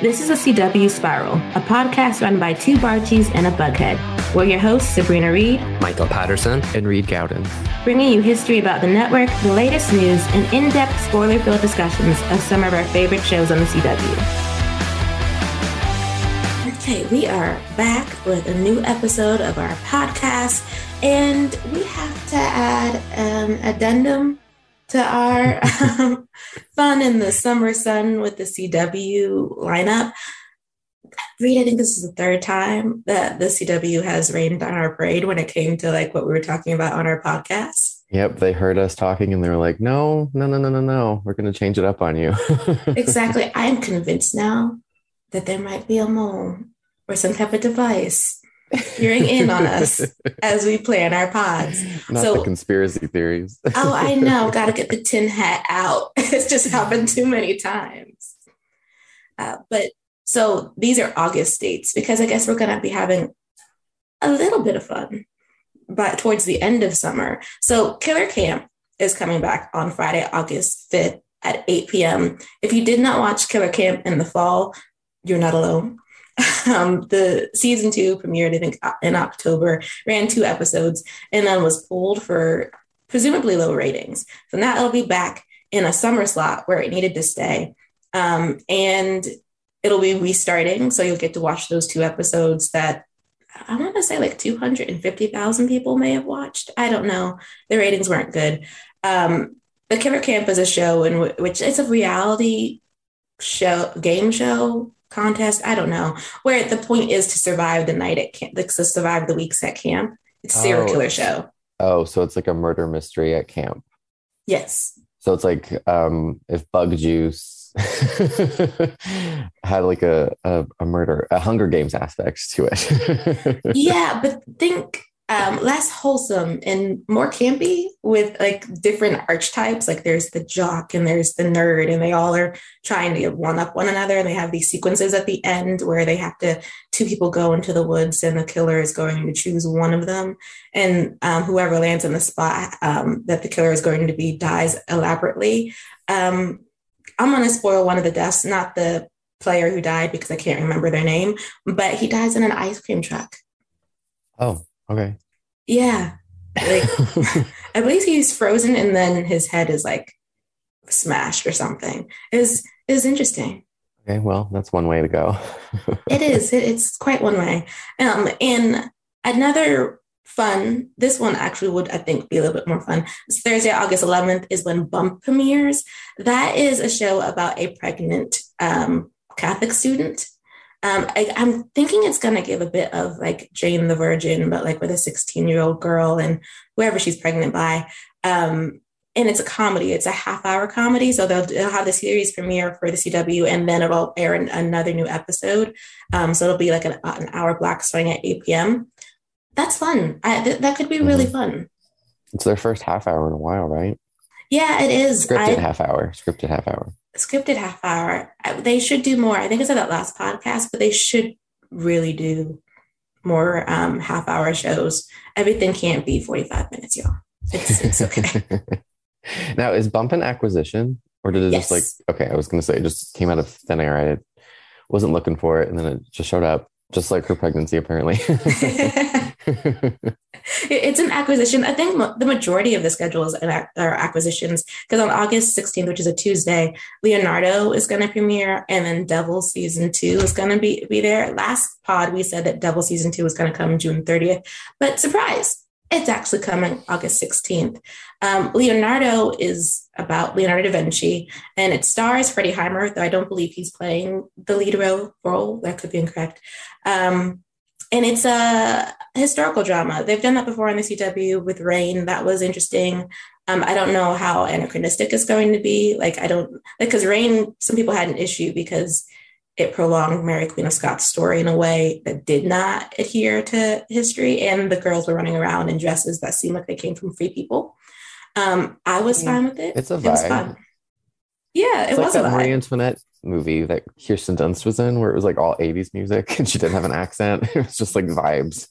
This is a CW Spiral, a podcast run by two Barchies and a Bughead. We're your hosts, Sabrina Reed, Michael Patterson, and Reed Gaudens, bringing you history about the network, the latest news, and in-depth spoiler-filled discussions of some of our favorite shows on the CW. Okay, we are back with a new episode of our podcast, and we have to add an addendum to our fun in the summer sun with the CW lineup. Reed, I think this is the third time that the CW has rained on our parade when it came to like what we were talking about on our podcast. Yep, they heard us talking and they were like, no, we're going to change it up on you. Exactly. I'm convinced now that there might be a mole or some type of device peering in on us as we plan our pods. Not so, the conspiracy theories. Oh, I know. Gotta get the tin hat out. It's just happened too many times. But so these are August dates because I guess we're going to be having a little bit of fun but towards the end of summer. So Killer Camp is coming back on Friday, August 5th at 8 p.m. If you did not watch Killer Camp in the fall, you're not alone. The season 2 premiered, I think, in October, ran 2 episodes, and then was pulled for presumably low ratings. So now it'll be back in a summer slot where it needed to stay. And it'll be restarting. So you'll get to watch those 2 episodes that I want to say like 250,000 people may have watched. I don't know. The ratings weren't good. The Killer Camp is a show in which it's a reality show, game show, contest, I don't know, where the point is to survive the night at camp, like to survive the weeks at camp. It's a serial killer show. Oh, so it's like a murder mystery at camp. Yes. So it's like if Bug Juice had like a murder, a Hunger Games aspect to it. Yeah, but think less wholesome and more campy with like different archetypes. Like there's the jock and there's the nerd, and they all are trying to one up one another. And they have these sequences at the end where they have to, 2 people go into the woods and the killer is going to choose one of them. And whoever lands in the spot that the killer is going to be dies elaborately. I'm going to spoil one of the deaths, not the player who died because I can't remember their name, but he dies in an ice cream truck. Oh, okay. Yeah. Like, I believe he's frozen and then his head is like smashed or something. It was interesting. Okay, well, that's one way to go. It is. It's quite one way. And another fun, this one actually would, I think, be a little bit more fun. It's Thursday, August 11th is when Bump premieres. That is a show about a pregnant Catholic student. I'm thinking it's going to give a bit of like Jane the Virgin, but like with a 16-year-old girl and whoever she's pregnant by. And it's a comedy. It's a half-hour comedy. So they'll have the series premiere for the CW, and then it'll air another new episode. So it'll be like an hour block starting at 8 p.m. That's fun. That could be really fun. It's their first half hour in a while, right? Yeah, it is. Scripted half hour. They should do more. I think I said that last podcast, but they should really do more half hour shows. Everything can't be 45 minutes, y'all. It's okay. Now, is Bump an acquisition, or did it just like, okay, I was going to say it just came out of thin air. I wasn't looking for it, and then it just showed up, just like her pregnancy, apparently. It's an acquisition. I think the majority of the schedules are acquisitions, because on August 16th, which is a Tuesday, Leonardo is going to premiere, and then Devil Season 2 is going to be there. Last pod, we said that Devil Season 2 was going to come June 30th, but surprise, it's actually coming August 16th. Leonardo is about Leonardo da Vinci, and it stars Freddie Heimer, though I don't believe he's playing the lead role. That could be incorrect. And it's a historical drama. They've done that before on the CW with Reign. That was interesting. I don't know how anachronistic it's going to be. Because Reign, some people had an issue because it prolonged Mary Queen of Scots' story in a way that did not adhere to history. And the girls were running around in dresses that seemed like they came from free people. I was fine with it. It's a vibe. It was fun. Yeah, it was like a vibe. Marie Antoinette movie that Kirsten Dunst was in, where it was like all 80s music and she didn't have an accent. It was just like vibes.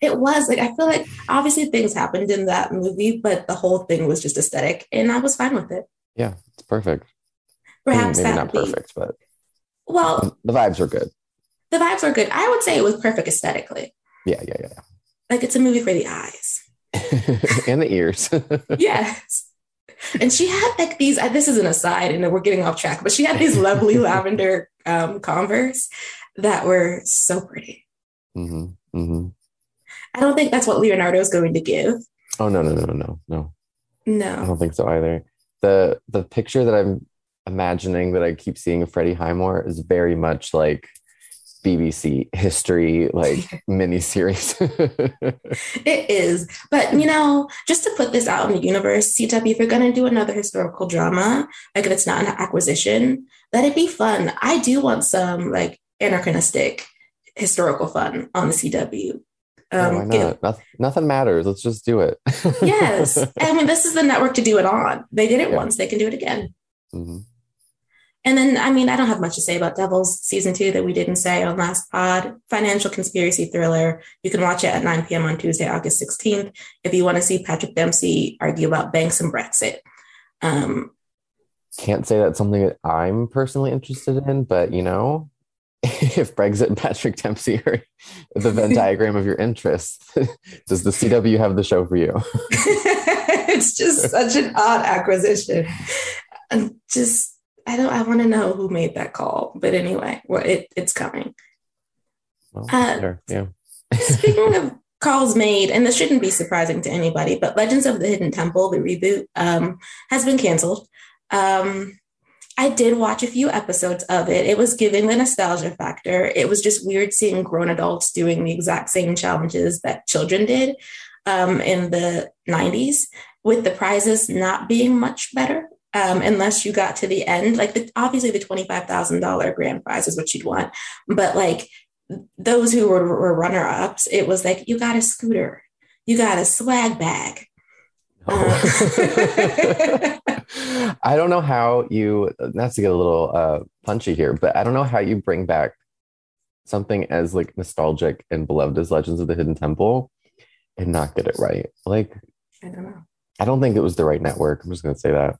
It was like, I feel like obviously things happened in that movie, but the whole thing was just aesthetic, and I was fine with it. Yeah, it's perfect. Perhaps maybe not perfect, but well, the vibes were good. The vibes were good. I would say it was perfect aesthetically. Yeah. Like, it's a movie for the eyes. And the ears. Yes. And she had like these, this is an aside and we're getting off track, but she had these lovely lavender Converse that were so pretty. Mm-hmm. Mm-hmm. I don't think that's what Leonardo is going to give. Oh, no. No. I don't think so either. The picture that I'm imagining that I keep seeing of Freddie Heimer is very much like BBC history, like miniseries. It is. But, you know, just to put this out in the universe, CW, if you're going to do another historical drama, like if it's not an acquisition, let it be fun. I do want some like anachronistic historical fun on the CW. Nothing matters. Let's just do it. Yes. I mean, this is the network to do it on. They did it once. They can do it again. Mm-hmm. And then, I mean, I don't have much to say about Devils season 2 that we didn't say on last pod. Financial conspiracy thriller. You can watch it at 9 p.m. on Tuesday, August 16th, if you want to see Patrick Dempsey argue about banks and Brexit. Can't say that's something that I'm personally interested in, but, you know, if Brexit and Patrick Dempsey are the Venn diagram of your interests, does the CW have the show for you? It's just such an odd acquisition. I want to know who made that call, but anyway, well, it's coming. Well, sure. Yeah. Speaking of calls made, and this shouldn't be surprising to anybody, but Legends of the Hidden Temple, the reboot, has been canceled. I did watch a few episodes of it. It was giving the nostalgia factor. It was just weird seeing grown adults doing the exact same challenges that children did in the 90s, with the prizes not being much better. Unless you got to the end, like obviously the $25,000 grand prize is what you'd want. But like those who were runner ups, it was like, you got a scooter, you got a swag bag. Oh. I don't know how you, not to get a little punchy here, but I don't know how you bring back something as like nostalgic and beloved as Legends of the Hidden Temple and not get it right. Like, I don't know. I don't think it was the right network. I'm just going to say that.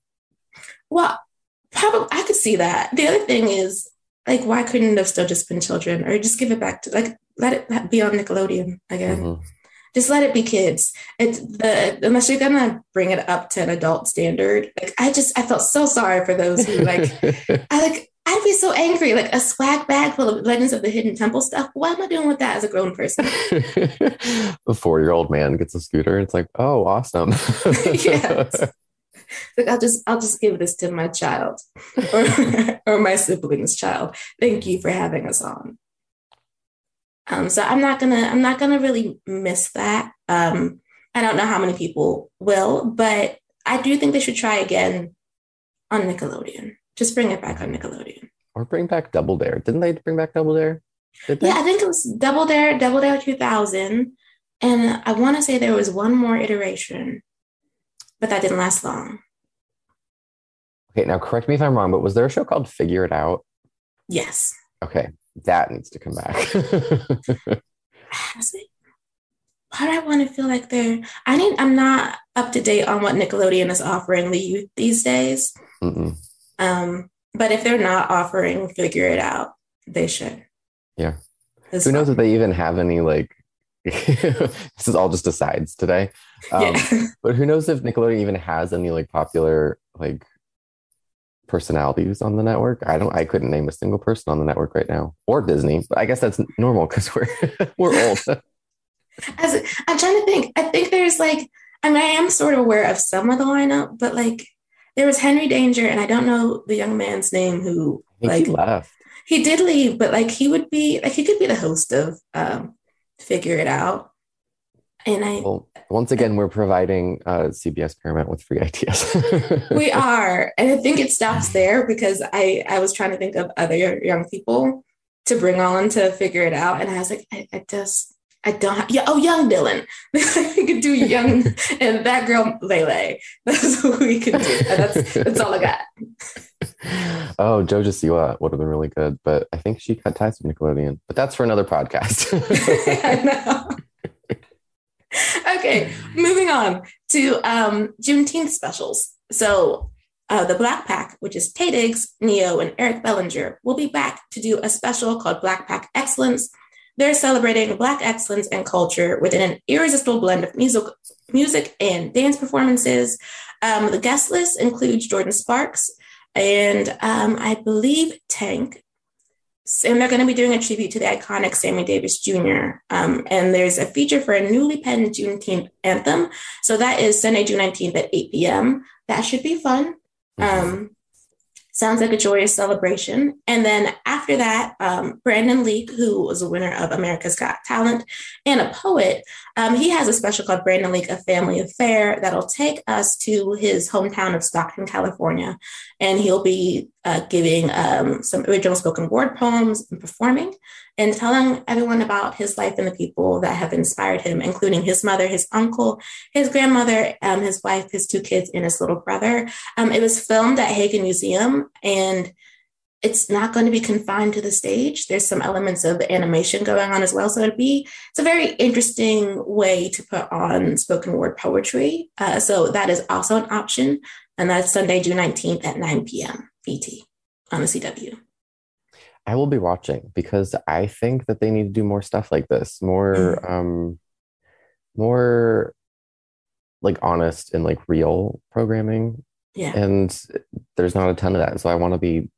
Well, probably I could see that. The other thing is, like, why couldn't it have still just been children, or just give it back to like let it be on Nickelodeon again? Mm-hmm. Just let it be kids. Unless you're gonna bring it up to an adult standard, like I felt so sorry for those who like I'd be so angry. Like a swag bag full of Legends of the Hidden Temple stuff. What am I doing with that as a grown person? A 4-year-old man gets a scooter. It's like, oh, awesome. Yes. Like I'll just give this to my child or my sibling's child. Thank you for having us on. So I'm not gonna really miss that. I don't know how many people will, but I do think they should try again on Nickelodeon. Just bring it back on Nickelodeon. Or bring back Double Dare. Didn't they bring back Double Dare? Yeah, I think it was Double Dare 2000, and I want to say there was one more iteration. But that didn't last long. Okay, now correct me if I'm wrong, but was there a show called Figure It Out? Yes. Okay, that needs to come back. Why do I want to feel like I'm not up to date on what Nickelodeon is offering the youth these days. Mm-mm. But if they're not offering Figure It Out, they should. Yeah. Who knows if they even have any like, this is all just asides today. But who knows if Nickelodeon even has any like popular like personalities on the network? I couldn't name a single person on the network right now, or Disney. But I guess that's normal because we're old. I'm trying to think. I think there's like, I mean, I am sort of aware of some of the lineup, but like there was Henry Danger, and I don't know the young man's name who he left. He did leave, but like he could be the host of Figure It Out. And once again, we're providing CBS Paramount with free ideas. We are. And I think it stops there because I was trying to think of other young people to bring on to Figure It Out. And I was like, young Dylan. We could do young, and that girl, Lele. That's what we could do. That's all I got. Oh, Jojo Siwa would have been really good, but I think she cut ties with Nickelodeon. But that's for another podcast. I know. Okay, moving on to Juneteenth specials. So the Black Pack, which is Tay Diggs, Neo, and Eric Bellinger, will be back to do a special called Black Pack Excellence. They're celebrating Black excellence and culture within an irresistible blend of music and dance performances. The guest list includes Jordan Sparks and I believe Tank. And they're going to be doing a tribute to the iconic Sammy Davis Jr. And there's a feature for a newly penned Juneteenth anthem. So that is Sunday, June 19th at 8 p.m. That should be fun. Sounds like a joyous celebration. And then after that, Brandon Leake, who was a winner of America's Got Talent and a poet, he has a special called Brandon Leake, A Family Affair that'll take us to his hometown of Stockton, California. And he'll be giving some original spoken word poems and performing and telling everyone about his life and the people that have inspired him, including his mother, his uncle, his grandmother, his wife, his two kids, and his little brother. It was filmed at Hagen Museum, and it's not going to be confined to the stage. There's some elements of animation going on as well. So it's a very interesting way to put on spoken word poetry. So that is also an option. And that's Sunday, June 19th at 9 p.m. BT on the CW. I will be watching because I think that they need to do more stuff like this, more like honest and like real programming. Yeah. And there's not a ton of that. So I want to be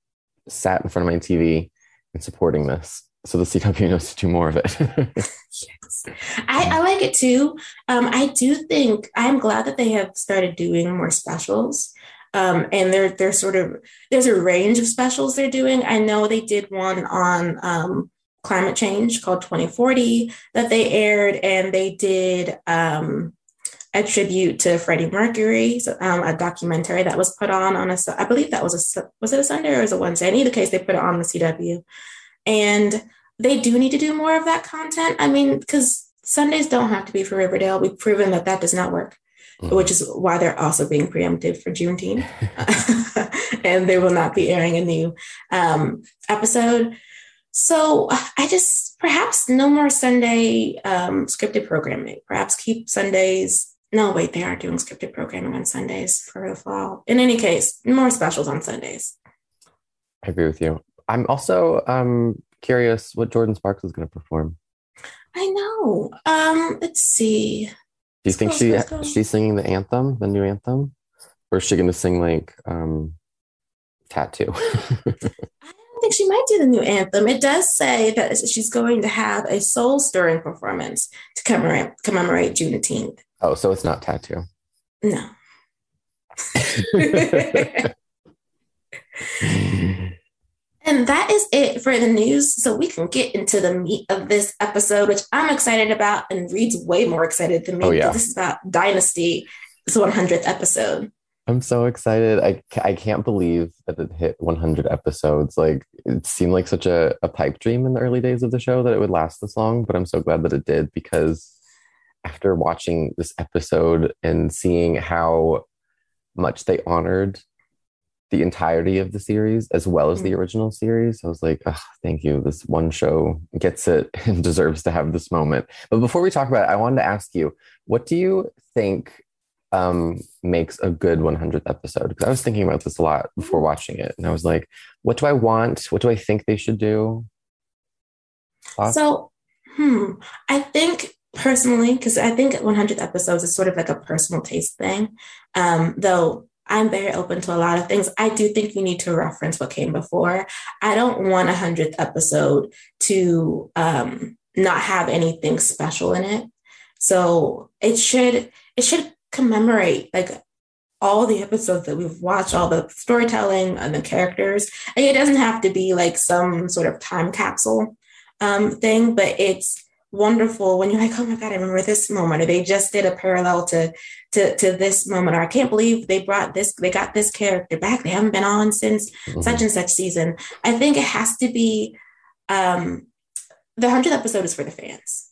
sat in front of my TV and supporting this. So the CW knows to do more of it. Yes. I like it too. I do think I'm glad that they have started doing more specials. And they're sort of, there's a range of specials they're doing. I know they did one on climate change called 2040 that they aired, and they did a tribute to Freddie Mercury, so, a documentary that was put on a, I believe that was it a Sunday or was it Wednesday? In either case, they put it on the CW, and they do need to do more of that content. I mean, because Sundays don't have to be for Riverdale. We've proven that that does not work. Mm-hmm. Which is why they're also being preempted for Juneteenth. And they will not be airing a new episode. So I just, perhaps no more Sunday scripted programming. Perhaps keep Sundays. No, wait, they are doing scripted programming on Sundays for the fall. In any case, more specials on Sundays. I agree with you. I'm also curious what Jordan Sparks is going to perform. I know. Let's see. Do you think she's singing the anthem, the new anthem? Or is she going to sing like Tattoo? I don't think she might do the new anthem. It does say that she's going to have a soul-stirring performance to commemorate Juneteenth. Oh, so it's not Tattoo. No. And that is it for the news. So we can get into the meat of this episode, which I'm excited about, and Reed's way more excited than me. Oh, yeah. This is about Dynasty. It's the 100th episode. I'm so excited. I can't believe that it hit 100 episodes. Like, it seemed like such a pipe dream in the early days of the show that it would last this long. But I'm so glad that it did, because after watching this episode and seeing how much they honored the entirety of the series as well as the original series, I was like, oh, thank you, this one show gets it and deserves to have this moment. But before we talk about it, I wanted to ask you, what do you think makes a good 100th episode? Because I was thinking about this a lot before watching it, and I was like, what do I want, what do I think they should do? So I think personally, because I think 100th episodes is sort of like a personal taste thing, though I'm very open to a lot of things. I do think you need to reference what came before. I don't want 100th episode to not have anything special in it. So it should commemorate like all the episodes that we've watched, all the storytelling and the characters. Like, it doesn't have to be like some sort of time capsule thing, but it's wonderful when you're like, oh my God, I remember this moment, or they just did a parallel to this moment, or I can't believe they brought this, they got this character back. They haven't been on since such and such season. I think it has to be, the 100th episode is for the fans.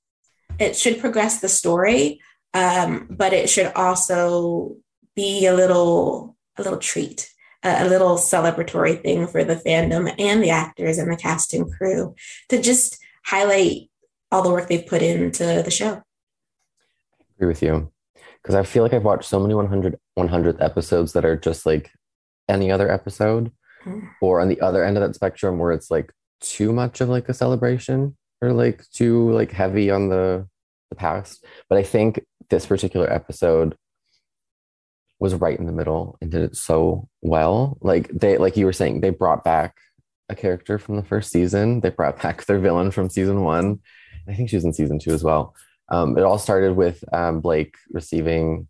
It should progress the story, but it should also be a little treat, a little celebratory thing for the fandom and the actors and the cast and crew to just highlight all the work they've put into the show. I agree with you, because I feel like I've watched so many 100th episodes that are just like any other episode, or on the other end of that spectrum where it's like too much of like a celebration or like too like heavy on the past. But I think this particular episode was right in the middle and did it so well. Like they, like you were saying, they brought back a character from the first season. They brought back their villain from season 1. I think she was in season 2 as well. It all started with Blake receiving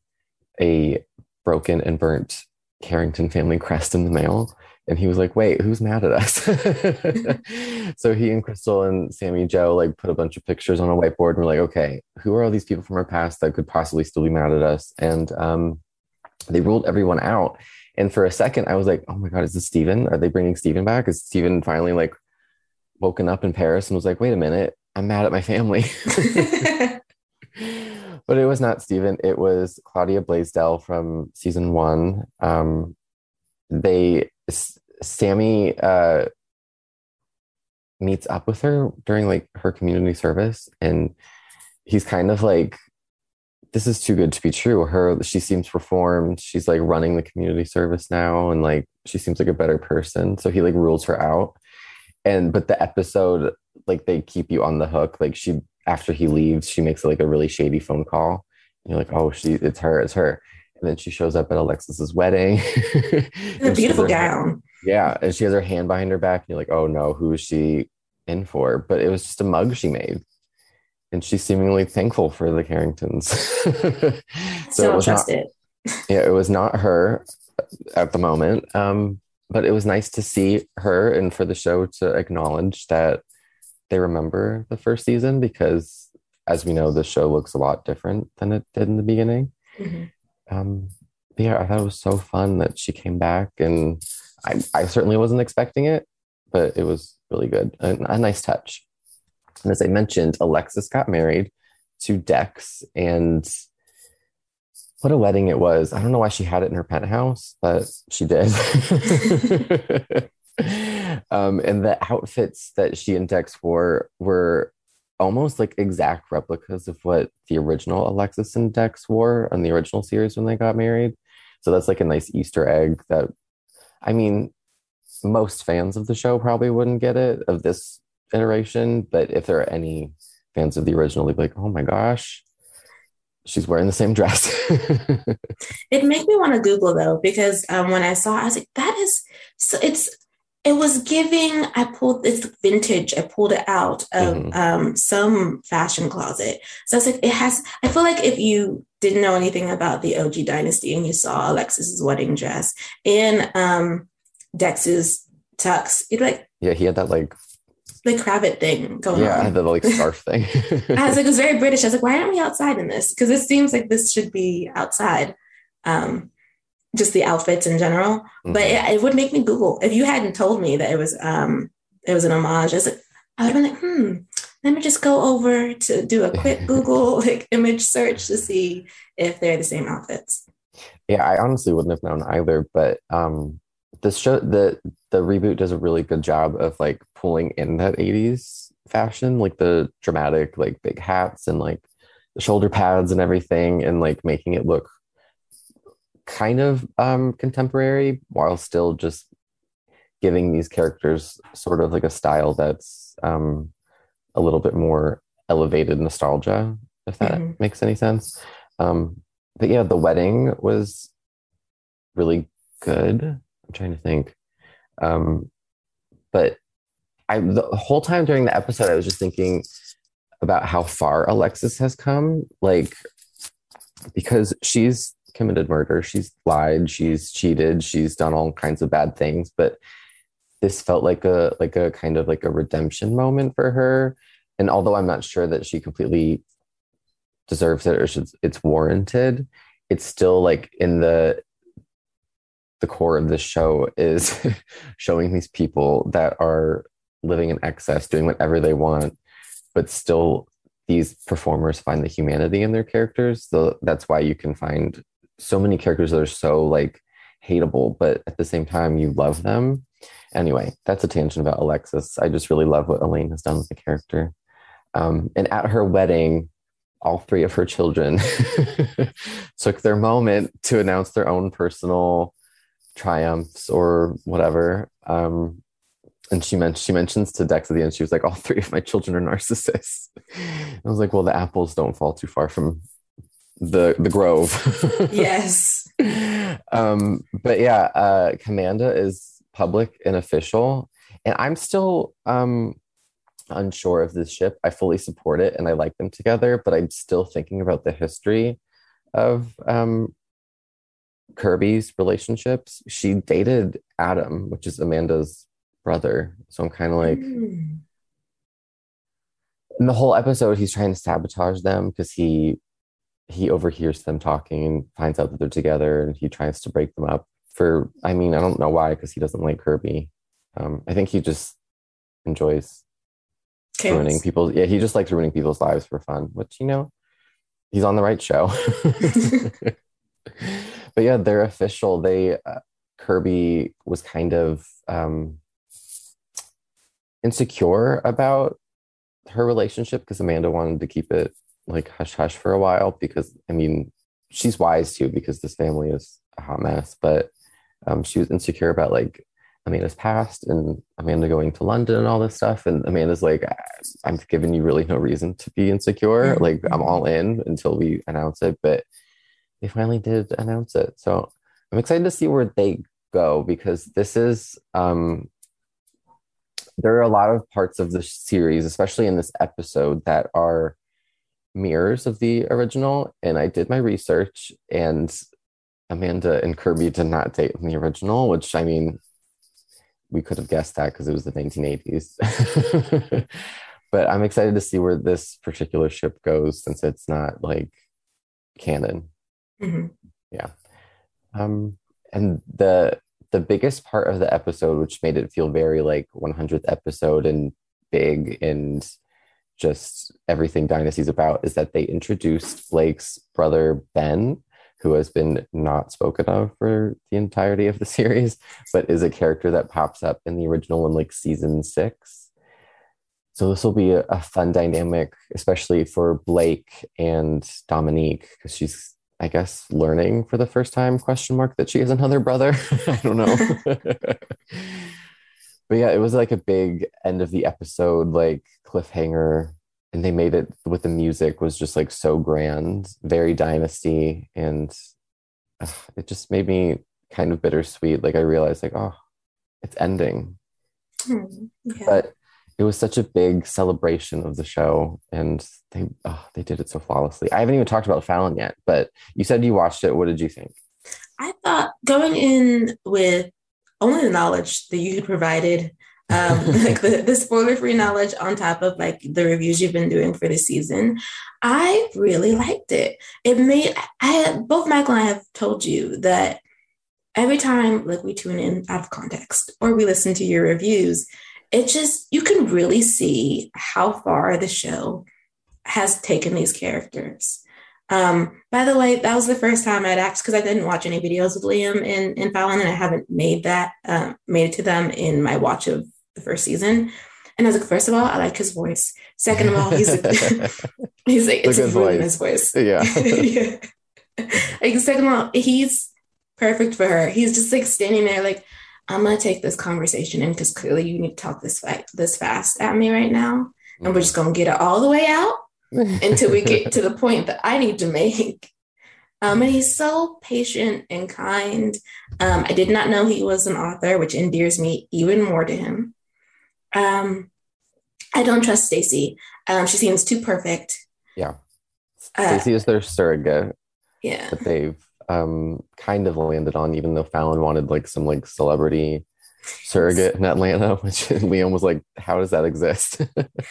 a broken and burnt Carrington family crest in the mail. And he was like, wait, who's mad at us? So he and Crystal and Sammy Joe like put a bunch of pictures on a whiteboard and were like, okay, who are all these people from our past that could possibly still be mad at us? And they ruled everyone out. And for a second, I was like, oh my God, is this Steven? Are they bringing Steven back? Is Steven finally like woken up in Paris and was like, wait a minute, I'm mad at my family. But it was not Steven. It was Claudia Blaisdell from season 1. Sammy meets up with her during like her community service, and he's kind of like, this is too good to be true. She seems reformed. She's like running the community service now, and like she seems like a better person. So he like rules her out. But the episode, like they keep you on the hook. Like after he leaves, she makes like a really shady phone call. And you're like, oh, it's her. And then she shows up at Alexis's wedding. A beautiful gown. Yeah. And she has her hand behind her back. And you're like, oh no, who is she in for? But it was just a mug she made. And she's seemingly thankful for the Carringtons. So I trust it. Yeah, it was not her at the moment. But it was nice to see her and for the show to acknowledge that they remember the first season, because as we know, the show looks a lot different than it did in the beginning. Mm-hmm. Yeah, I thought it was so fun that she came back, and I certainly wasn't expecting it, but it was really good. A nice touch. And as I mentioned, Alexis got married to Dex, and what a wedding it was. I don't know why she had it in her penthouse, but she did. And the outfits that she and Dex wore were almost like exact replicas of what the original Alexis and Dex wore on the original series when they got married. So that's like a nice Easter egg that, I mean, most fans of the show probably wouldn't get it, of this iteration, but if there are any fans of the original, they'd be like, oh my gosh, she's wearing the same dress. It made me want to Google though, because when I saw it, I was like, that is so, it was giving, it's vintage. I pulled it out of some fashion closet. So I was like, I feel like if you didn't know anything about the OG Dynasty and you saw Alexis's wedding dress and Dex's tux, you'd like, yeah, he had that like cravat thing going on. Yeah, I had the like scarf thing. I was like, it was very British. I was like, why aren't we outside in this? Because it seems like this should be outside. Just the outfits in general, but it would make me Google. If you hadn't told me that it was an homage, I would have been like, let me just go over to do a quick Google like image search to see if they're the same outfits. Yeah, I honestly wouldn't have known either, but this show, the reboot does a really good job of like pulling in that 80s fashion, like the dramatic like big hats and like the shoulder pads and everything, and like making it look kind of contemporary while still just giving these characters sort of like a style that's a little bit more elevated nostalgia, if that makes any sense. But yeah, the wedding was really good. I'm trying to think. But the whole time during the episode, I was just thinking about how far Alexis has come, like, because she's committed murder, she's lied, she's cheated, she's done all kinds of bad things, but this felt like a kind of like a redemption moment for her, And although I'm not sure that she completely deserves it or should, it's warranted, it's still like in the core of this show is showing these people that are living in excess, doing whatever they want, but still these performers find the humanity in their characters. So that's why you can find so many characters that are so like hateable, but at the same time you love them. Anyway, that's a tangent about Alexis. I just really love what Elaine has done with the character. And at her wedding, all three of her children took their moment to announce their own personal triumphs or whatever. And she mentions to Dex at the end, she was like, all three of my children are narcissists. I was like, well, the apples don't fall too far from the grove. Yes. But yeah, Amanda is public and official. And I'm still unsure of this ship. I fully support it and I like them together, but I'm still thinking about the history of Kirby's relationships. She dated Adam, which is Amanda's brother. So I'm kind of like, in the whole episode, he's trying to sabotage them because he overhears them talking and finds out that they're together, and he tries to break them up for, I mean, I don't know why, because he doesn't like Kirby. I think he just enjoys ruining people's, yeah, he just likes ruining people's lives for fun, which, you know, he's on the right show. But yeah, they're official. Kirby was kind of insecure about her relationship because Amanda wanted to keep it like hush hush for a while, because I mean she's wise too, because this family is a hot mess, but she was insecure about like Amanda's past and Amanda going to London and all this stuff, and Amanda's like, I've given you really no reason to be insecure, like I'm all in until we announce it. But they finally did announce it, so I'm excited to see where they go, because this is there are a lot of parts of the series, especially in this episode, that are mirrors of the original. And I did my research, and Amanda and Kirby did not date in the original, which, I mean, we could have guessed that because it was the 1980s. But I'm excited to see where this particular ship goes, since it's not like canon. Mm-hmm. Yeah. And the biggest part of the episode, which made it feel very like 100th episode and big and just everything Dynasty's about, is that they introduced Blake's brother, Ben, who has been not spoken of for the entirety of the series, but is a character that pops up in the original in like season 6. So this will be a fun dynamic, especially for Blake and Dominique, because she's, I guess, learning for the first time, that she has another brother. I don't know. But yeah, it was like a big end of the episode, like cliffhanger. And they made it with the music, was just like so grand, very Dynasty. And it just made me kind of bittersweet. Like I realized like, oh, it's ending. Yeah. But it was such a big celebration of the show, and they did it so flawlessly. I haven't even talked about Fallon yet, but you said you watched it. What did you think? I thought, going in with only the knowledge that you provided, like the spoiler-free knowledge on top of like the reviews you've been doing for the season, I really liked it. It made, both Michael and I have told you that every time like we tune in out of context or we listen to your reviews, it just, you can really see how far the show has taken these characters. By the way, that was the first time I'd asked, because I didn't watch any videos with Liam and Fallon, and I haven't made that, made it to them in my watch of the first season. And I was like, first of all, I like his voice. Second of all, he's like, he's like, it's a villainous voice. Yeah. Yeah. Like, second of all, he's perfect for her. He's just like standing there like, I'm going to take this conversation in because clearly you need to talk this fast at me right now. And we're just going to get it all the way out until we get to the point that I need to make. And he's so patient and kind. I did not know he was an author, which endears me even more to him. I don't trust Stacey. She seems too perfect. Yeah. Stacey is their surrogate. Yeah. But they've kind of landed on, even though Fallon wanted like some like celebrity surrogate in Atlanta, which Liam was like, how does that exist?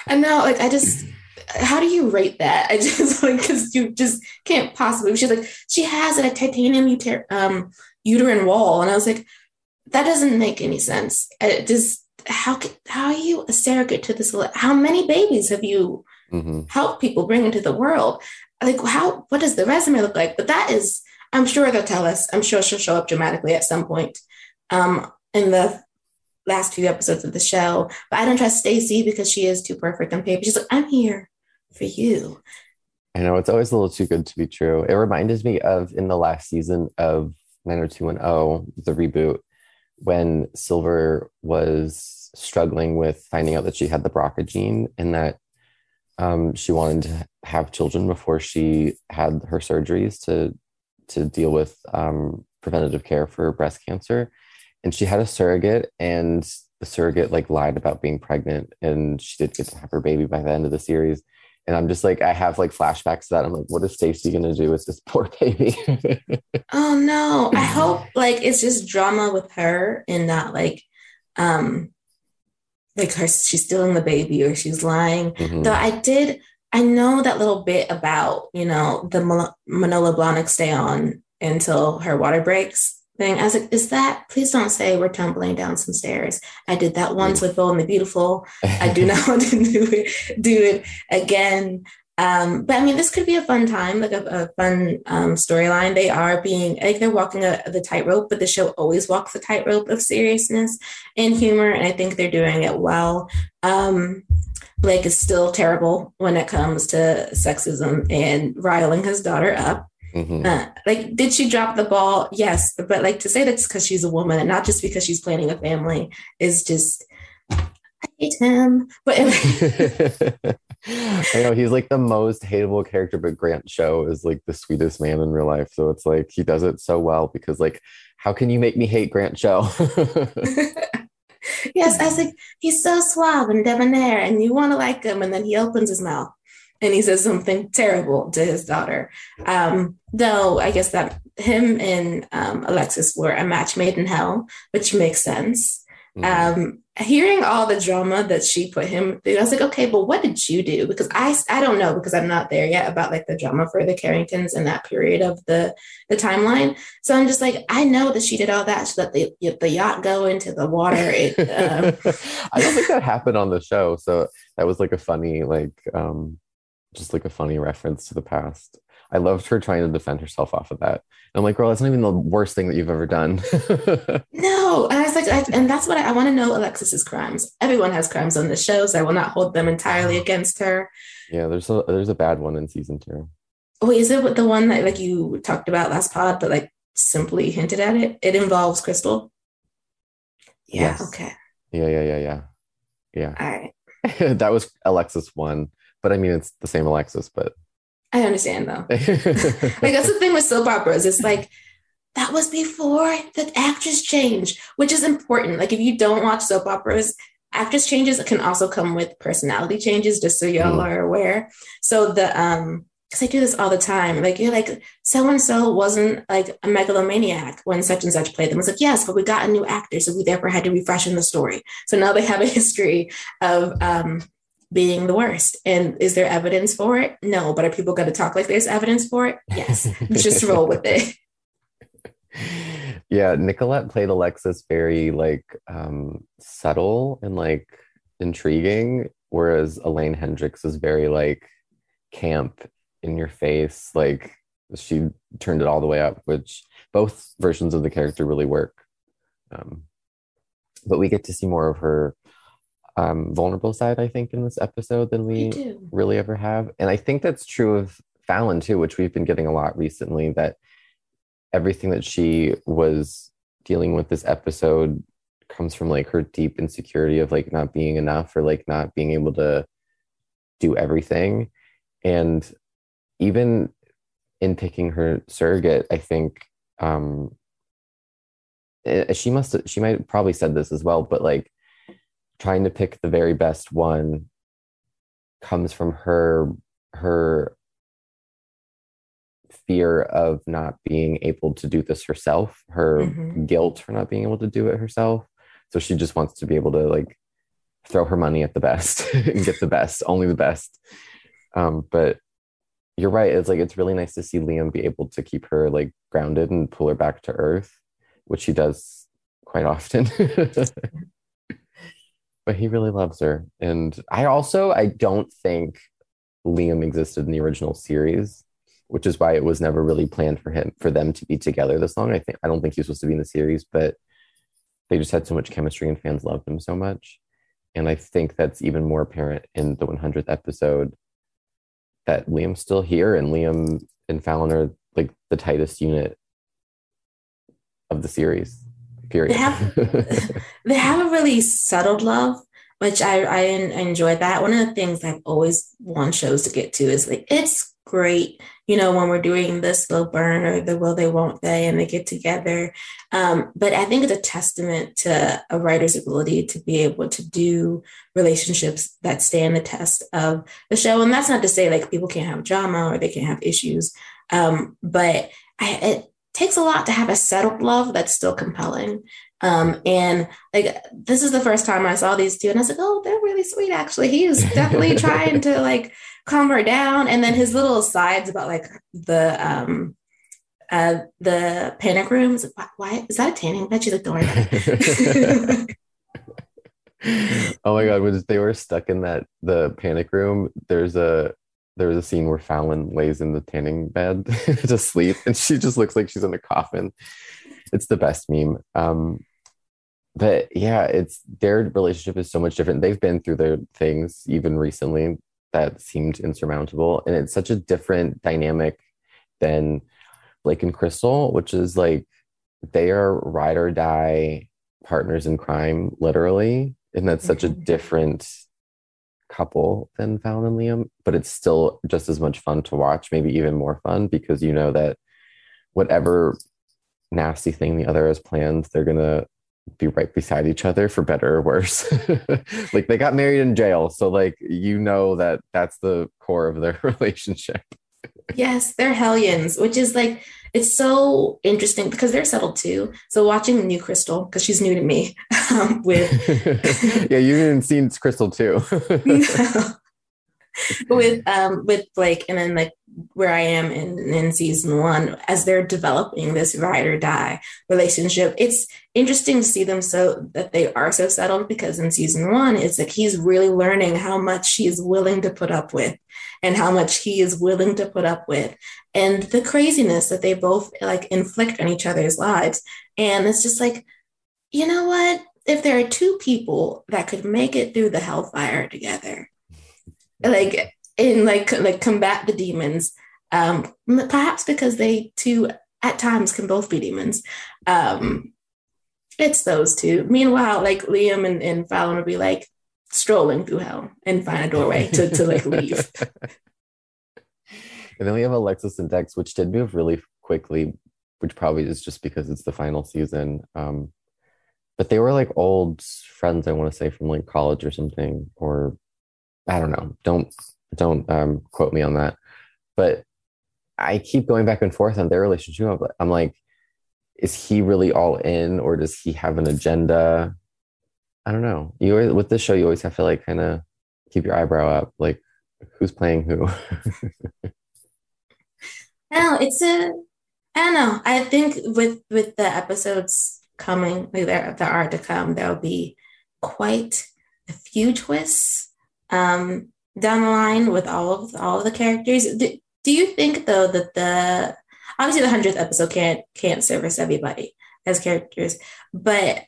I know, like, I just, how do you rate that? I just, like, because you just can't possibly. She's like, she has a titanium uterine wall, and I was like, that doesn't make any sense. It just, how are you a surrogate to this? How many babies have you helped people bring into the world? Like, how, what does the resume look like? But that is, I'm sure they'll tell us. I'm sure she'll show up dramatically at some point in the last few episodes of the show. But I don't trust Stacey because she is too perfect on paper. She's like, I'm here for you. I know, it's always a little too good to be true. It reminded me of in the last season of 90210, the reboot, when Silver was struggling with finding out that she had the BRCA gene and that she wanted to have children before she had her surgeries to deal with preventative care for breast cancer. And she had a surrogate, and the surrogate like lied about being pregnant, and she did get to have her baby by the end of the series. And I'm just like, I have like flashbacks to that. I'm like, what is Stacey going to do with this poor baby? Oh no. I hope like it's just drama with her and not like, she's stealing the baby or she's lying. Though I know that little bit about, you know, the Manola Blahnik stay on until her water breaks thing. I was like, is that, please don't say we're tumbling down some stairs. I did that once with Bold and the Beautiful. I do not want to do it again. But I mean, this could be a fun time, like a fun storyline. They are being, like, they're walking the tightrope, but the show always walks the tightrope of seriousness and humor. And I think they're doing it well. Blake is still terrible when it comes to sexism and riling his daughter up. Like, did she drop the ball? Yes. But like, to say that's because she's a woman and not just because she's planning a family is just, I hate him. But I know he's like the most hateable character, but Grant Show is like the sweetest man in real life. So it's like, he does it so well because like, how can you make me hate Grant Show? Yes. I was like, he's so suave and debonair and you want to like him. And then he opens his mouth and he says something terrible to his daughter. Though I guess that him and Alexis were a match made in hell, which makes sense. Hearing all the drama that she put him through, I was like, okay, but what did you do? Because I don't know, because I'm not there yet about like the drama for the Carringtons in that period of the timeline. So I'm just like, I know that she did all that. She let the yacht go into the water. I don't think that happened on the show. So that was like a funny, like, just like a funny reference to the past. I loved her trying to defend herself off of that. And I'm like, girl, that's not even the worst thing that you've ever done. No. And I was like, and that's what I want to know, Alexis's crimes. Everyone has crimes on the show, so I will not hold them entirely against her. Yeah, there's a bad one in season 2. Wait, is it the one that like you talked about last pod, but like simply hinted at it? It involves Crystal. Yeah. Yes. Okay. Yeah. All right. That was Alexis 1. But I mean, it's the same Alexis, but. I understand though. Like, that's the thing with soap operas. It's like, that was before the actress change, which is important. Like, if you don't watch soap operas, actress changes can also come with personality changes, just so y'all are aware. So because I do this all the time. Like, you're like, so-and-so wasn't like a megalomaniac when such and such played them. It's like, yes, but we got a new actor, so we therefore had to refreshen the story. So now they have a history of, being the worst. And is there evidence for it? No. But are people going to talk like there's evidence for it? Yes. Just roll with it. Yeah. Nicolette played Alexis very like subtle and like intriguing. Whereas Elaine Hendricks is very like camp, in your face. Like, she turned it all the way up, which both versions of the character really work. But we get to see more of her vulnerable side, I think, in this episode than we really ever have. And I think that's true of Fallon too, which we've been getting a lot recently, that everything that she was dealing with this episode comes from like her deep insecurity of like not being enough or like not being able to do everything. And even in picking her surrogate, I think she might probably said this as well, but like, trying to pick the very best one comes from her fear of not being able to do this herself, her guilt for not being able to do it herself, So she just wants to be able to like throw her money at the best and get the best, only the best. But you're right. It's like, it's really nice to see Liam be able to keep her like grounded and pull her back to earth, which he does quite often. But he really loves her. And I don't think Liam existed in the original series, which is why it was never really planned for them to be together this long. I don't think he was supposed to be in the series, but they just had so much chemistry and fans loved him so much. And I think that's even more apparent in the 100th episode, that Liam's still here and Liam and Fallon are like the tightest unit of the series. Period. They have a really settled love, which I enjoyed that. One of the things I've always want shows to get to is like, it's great, you know, when we're doing the slow burn or the will they won't they, and they get together. But I think it's a testament to a writer's ability to be able to do relationships that stand the test of the show. And that's not to say like people can't have drama or they can't have issues. But it takes a lot to have a settled love that's still compelling. And like, this is the first time I saw these two and I was like, oh, they're really sweet. Actually, he is definitely trying to like calm her down. And then his little asides about like the panic rooms. Why is that a tanning bed? She's like, don't worry about it. Oh my God. When they were stuck in the panic room, there was a scene where Fallon lays in the tanning bed to sleep and she just looks like she's in a coffin. It's the best meme. But yeah, their relationship is so much different. They've been through their things even recently that seemed insurmountable. And it's such a different dynamic than Blake and Crystal, which is like, they are ride or die partners in crime, literally. And that's such a different couple than Fallon and Liam, but it's still just as much fun to watch, maybe even more fun, because you know that whatever nasty thing the other has planned, they're gonna be right beside each other for better or worse. Like, they got married in jail, so like, you know that that's the core of their relationship. Yes, they're hellions, which is like, it's so interesting because they're settled too. So watching new Crystal, because she's new to me, with yeah, you haven't seen Crystal too. No. With Blake, and then like where I am in season one, as they're developing this ride or die relationship, it's interesting to see them so that they are so settled, because in season one, it's like, he's really learning how much she is willing to put up with and how much he is willing to put up with and the craziness that they both like inflict on each other's lives. And it's just like, you know what, if there are two people that could make it through the hellfire together, like in like combat the demons, perhaps because they too at times can both be demons, it's those two. Meanwhile, like Liam and Fallon would be like strolling through hell and find a doorway to like leave. And then we have Alexis and Dex, which did move really quickly, which probably is just because it's the final season. But they were like old friends, I want to say, from like college or something, or I don't know. Don't quote me on that. But I keep going back and forth on their relationship. I'm like, is he really all in, or does he have an agenda? I don't know. With this show, you always have to like kind of keep your eyebrow up, like who's playing who. No, I don't know. I think with the episodes coming, like there are to come, there'll be quite a few twists down the line with all of the characters. Do you think though that obviously the 100th episode can't service everybody as characters, but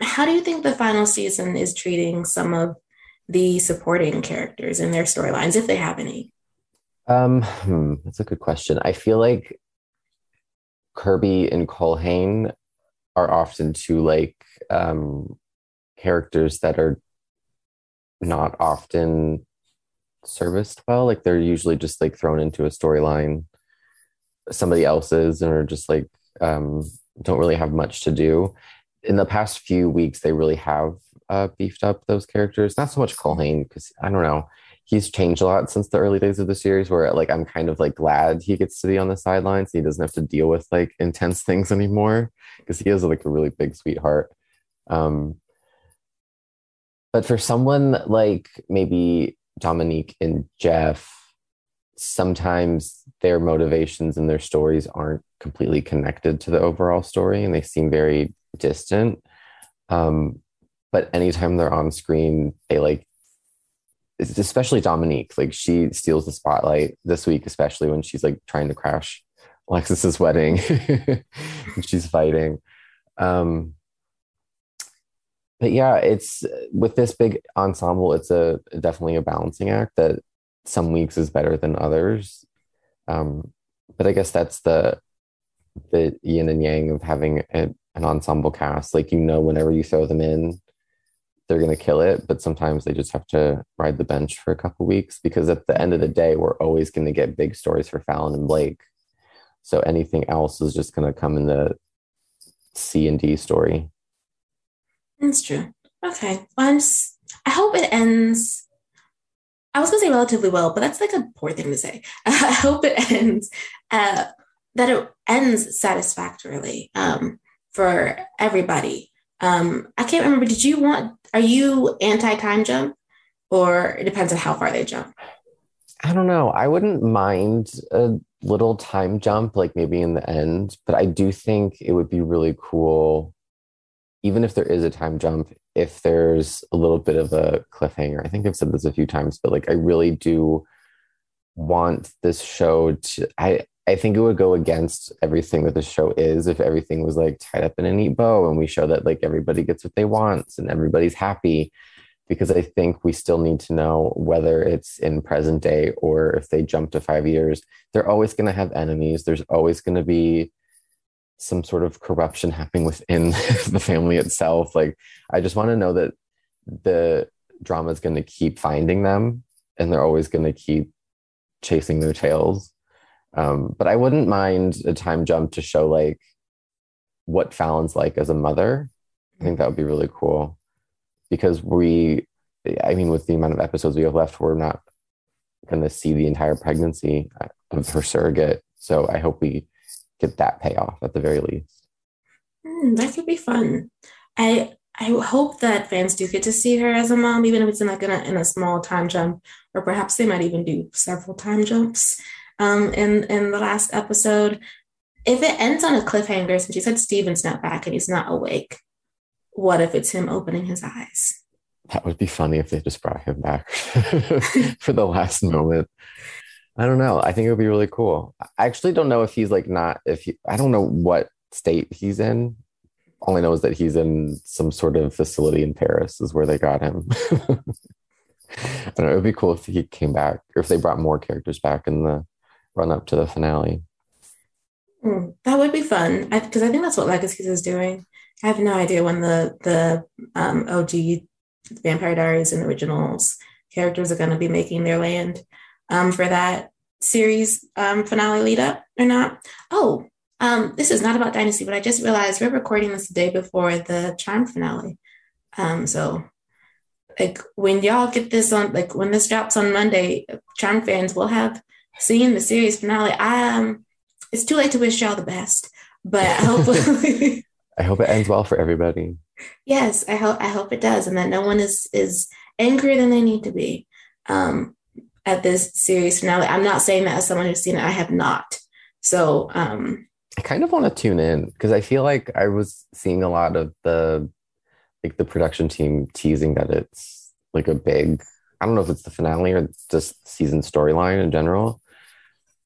how do you think the final season is treating some of the supporting characters and their storylines, if they have any? That's a good question. I feel like Kirby and Culhane are often two like characters that are not often serviced well. Like, they're usually just like thrown into a storyline somebody else's, and are just like don't really have much to do. In the past few weeks, they really have beefed up those characters. Not so much Culhane, because I don't know, he's changed a lot since the early days of the series, where like I'm kind of like glad he gets to be on the sidelines. He doesn't have to deal with like intense things anymore, because he is like a really big sweetheart. But for someone like maybe Dominique and Jeff, sometimes their motivations and their stories aren't completely connected to the overall story, and they seem very distant. But anytime they're on screen, they like, especially Dominique, like she steals the spotlight this week, especially when she's like trying to crash Alexis's wedding and she's fighting. But yeah, it's with this big ensemble, it's a definitely a balancing act that some weeks is better than others. But I guess that's the yin and yang of having an ensemble cast. Like, you know, whenever you throw them in, they're going to kill it. But sometimes they just have to ride the bench for a couple weeks, because at the end of the day, we're always going to get big stories for Fallon and Blake. So anything else is just going to come in the C and D story. That's true. Okay. Well, I hope it ends. I was going to say relatively well, but that's like a poor thing to say. I hope it ends, that it ends satisfactorily for everybody. I can't remember. Are you anti-time jump, or it depends on how far they jump? I don't know. I wouldn't mind a little time jump, like maybe in the end, but I do think it would be really cool, even if there is a time jump, if there's a little bit of a cliffhanger. I think I've said this a few times, but like, I really do want this show to, I think it would go against everything that the show is if everything was like tied up in a neat bow and we show that like everybody gets what they want and everybody's happy, because I think we still need to know, whether it's in present day or if they jump to 5 years, they're always going to have enemies. There's always going to be some sort of corruption happening within the family itself. Like, I just want to know that the drama is going to keep finding them and they're always going to keep chasing their tails. But I wouldn't mind a time jump to show like what Fallon's like as a mother. I think that would be really cool, because with the amount of episodes we have left, we're not going to see the entire pregnancy of her surrogate. So I hope we get that payoff at the very least. That could be fun. I hope that fans do get to see her as a mom, even if it's not gonna in a small time jump, or perhaps they might even do several time jumps in the last episode. If it ends on a cliffhanger, since you said Steven's not back and he's not awake, what if it's him opening his eyes? That would be funny if they just brought him back for the last moment. I don't know. I think it would be really cool. I actually don't know if he's like not, if he, I don't know what state he's in. All I know is that he's in some sort of facility in Paris is where they got him. I don't know. It would be cool if he came back, or if they brought more characters back in the run up to the finale. That would be fun, because I think that's what Legacies is doing. I have no idea when the OG Vampire Diaries and Originals characters are going to be making their land. For that series finale lead up or not. Oh, this is not about Dynasty, but I just realized we're recording this the day before the Charm finale. So like when y'all get this on, like when this drops on Monday, Charm fans will have seen the series finale. It's too late to wish y'all the best, but hopefully I hope it ends well for everybody. Yes, I hope it does, and that no one is angrier than they need to be. At this series finale. I'm not saying that as someone who's seen it. I have not. So I kind of want to tune in, because I feel like I was seeing a lot of the production team teasing that it's like a big, I don't know if it's the finale or just season storyline in general,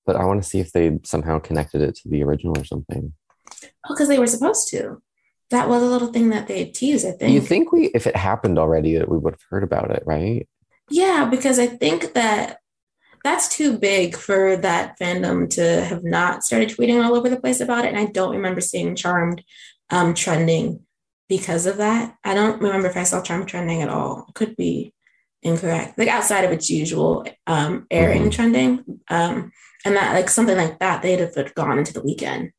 but I want to see if they somehow connected it to the original or something. Oh, because they were supposed to. That was a little thing that they teased, I think. You think if it happened already, we would have heard about it, right? Yeah, because I think that that's too big for that fandom to have not started tweeting all over the place about it. And I don't remember seeing Charmed trending because of that. I don't remember if I saw Charmed trending at all. It could be incorrect. Like outside of its usual airing trending. And that like something like that, they'd have gone into the weekend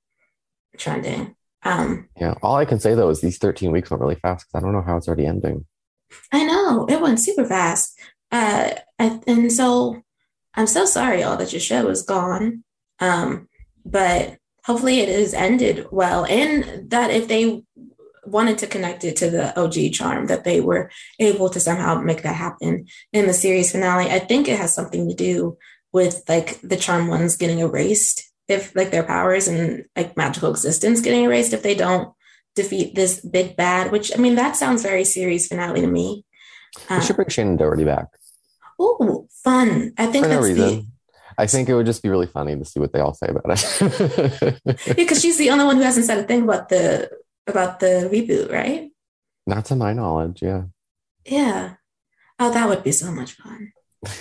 trending. Yeah. All I can say though is these 13 weeks went really fast, because I don't know how it's already ending. I know. It went super fast. And so I'm so sorry, all that your show is gone. But hopefully it is ended well. And that if they wanted to connect it to the OG charm that they were able to somehow make that happen in the series finale. I think it has something to do with like the charm ones getting erased, if like their powers and like magical existence getting erased if they don't defeat this big bad, which I mean, that sounds very series finale to me. We should bring Shannon Doherty back. Ooh, fun. I think for no reason. I think it would just be really funny to see what they all say about it. Yeah, because she's the only one who hasn't said a thing about the reboot, right? Not to my knowledge, yeah. Yeah. Oh, that would be so much fun.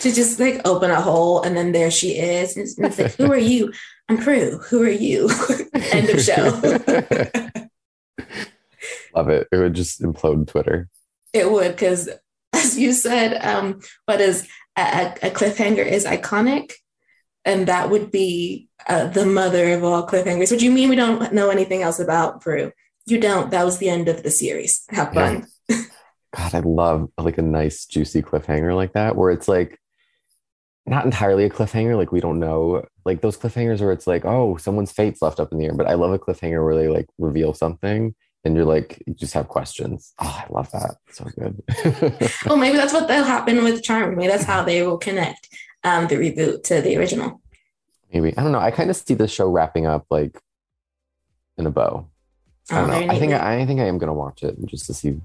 To just like open a hole and then there she is. And it's like, who are you? I'm Prue. Who are you? End of show. Love it. It would just implode Twitter. It would, because as you said, what is a cliffhanger is iconic. And that would be the mother of all cliffhangers. What do you mean we don't know anything else about Prue? You don't. That was the end of the series. Have fun. Yeah. God, I love like a nice juicy cliffhanger like that, where it's like not entirely a cliffhanger. Like we don't know, like those cliffhangers where it's like, oh, someone's fate's left up in the air. But I love a cliffhanger where they like reveal something and you're like, you just have questions. Oh, I love that. So good. Well, maybe that's what will happen with Charm. Maybe that's how they will connect the reboot to the original. Maybe. I don't know. I kind of see the show wrapping up like in a bow. I don't know. I think I am going to watch it just to see.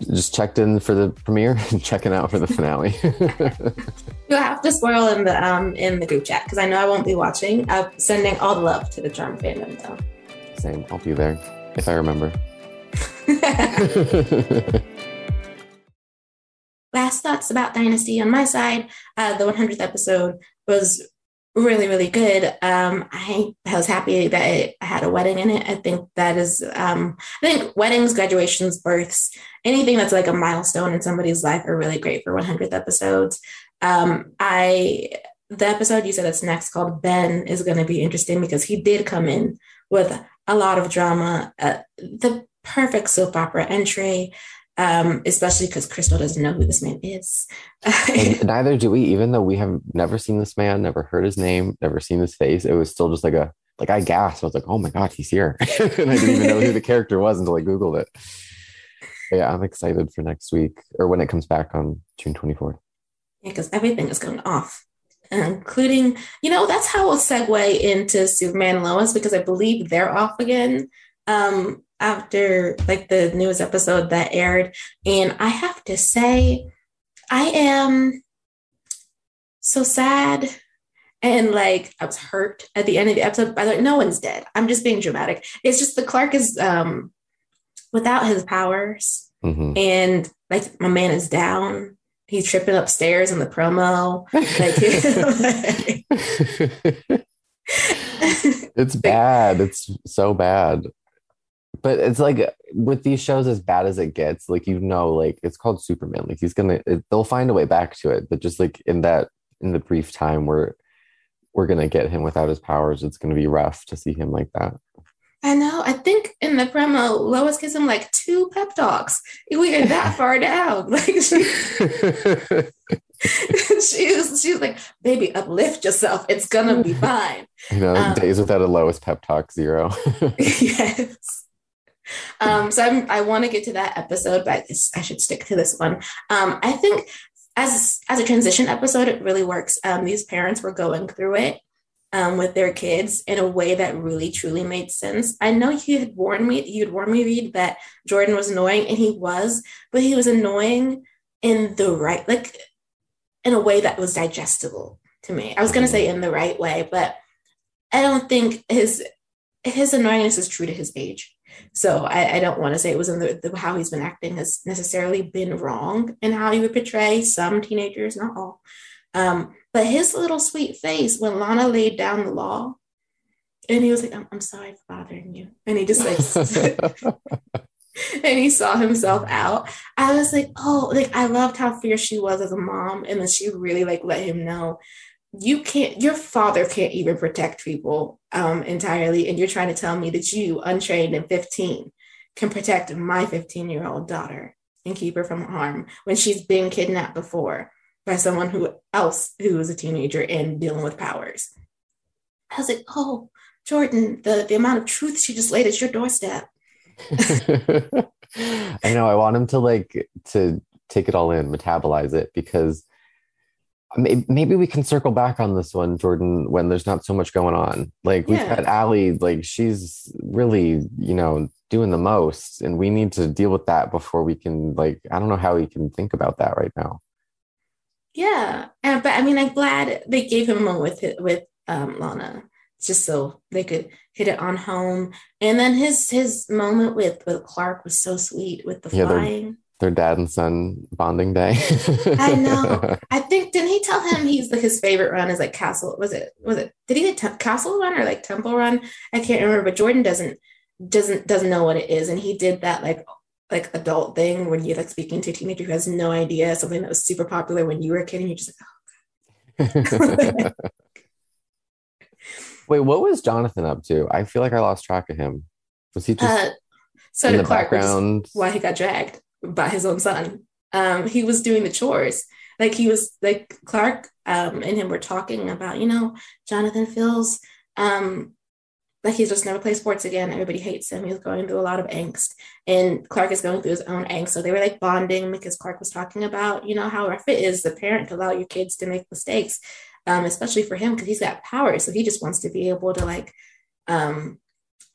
Just checked in for the premiere and checking out for the finale. You'll have to swirl in the group chat because I know I won't be watching. I'm sending all the love to the Charm fandom though. Same. I'll be there if I remember. Last thoughts about Dynasty on my side. The 100th episode was really, really good. I was happy that I had a wedding in it. I think that is, I think weddings, graduations, births, anything that's like a milestone in somebody's life are really great for 100th episodes. The episode you said that's next called Ben is going to be interesting because he did come in with a lot of drama, the perfect soap opera entry. Especially because Crystal doesn't know who this man is. And neither do we, even though we have never seen this man, never heard his name, never seen his face. It was still just like I gasped. I was like, oh my God, he's here. And I didn't even know who the character was until I Googled it. But yeah, I'm excited for next week or when it comes back on June 24th. Yeah, because everything is going off, including, you know, that's how we'll segue into Superman and Lois because I believe they're off again. After like the newest episode that aired. And I have to say, I am so sad and like I was hurt at the end of the episode. I was like, no one's dead. I'm just being dramatic. It's just the Clark is without his powers and like my man is down. He's tripping upstairs in the promo. Like, it's bad. It's so bad. But it's like with these shows, as bad as it gets, like, you know, like it's called Superman. Like they'll find a way back to it. But just like in the brief time where we're going to get him without his powers, it's going to be rough to see him like that. I know. I think in the promo, Lois gives him like 2 pep talks. We are that far down. Like she's like, baby, uplift yourself. It's going to be fine. You know, days without a Lois pep talk, 0. Yes. So I want to get to that episode, but I should stick to this one. I think as a transition episode, it really works. These parents were going through it with their kids in a way that really, truly made sense. I know you'd warned me, Reed, that Jordan was annoying, and he was, but he was annoying in a way that was digestible to me. I was going to say in the right way, but I don't think his annoyingness is true to his age. So I don't want to say it was in the how he's been acting has necessarily been wrong in how he would portray some teenagers, not all. But his little sweet face when Lana laid down the law and he was like, I'm sorry for bothering you. And he just like, and he saw himself out. I was like, oh, like I loved how fierce she was as a mom. And then she really like let him know. Your father can't even protect people entirely. And you're trying to tell me that you, untrained and 15, can protect my 15-year-old daughter and keep her from harm when she's been kidnapped before by someone who was a teenager and dealing with powers. I was like, oh, Jordan, the amount of truth she just laid at your doorstep. I know. I want him to like to take it all in, metabolize it, because maybe we can circle back on this one, Jordan, when there's not so much going on. Like we've got Allie, like she's really, you know, doing the most, and we need to deal with that before we can, like, I don't know how we can think about that right now. Yeah. But I mean, I'm glad they gave him one with Lana, just so they could hit it on home. And then his moment with Clark was so sweet with the flying. Their dad and son bonding day. I know. I think, didn't he tell him he's like his favorite run is like Castle? Was it? Did he get Castle Run or like Temple Run? I can't remember. But Jordan doesn't know what it is, and he did that like adult thing when you're like speaking to a teenager who has no idea, something that was super popular when you were a kid, and you're just like, oh God. Wait, what was Jonathan up to? I feel like I lost track of him. Was he just so in the Clark background? Why he got dragged by his own son. He was doing the chores. Like he was like Clark and him were talking about, you know, Jonathan feels like he's just never played sports again. Everybody hates him. He's going through a lot of angst, and Clark is going through his own angst. So they were like bonding because Clark was talking about, you know, how rough it is the parent to allow your kids to make mistakes, especially for him because he's got power. So he just wants to be able to like,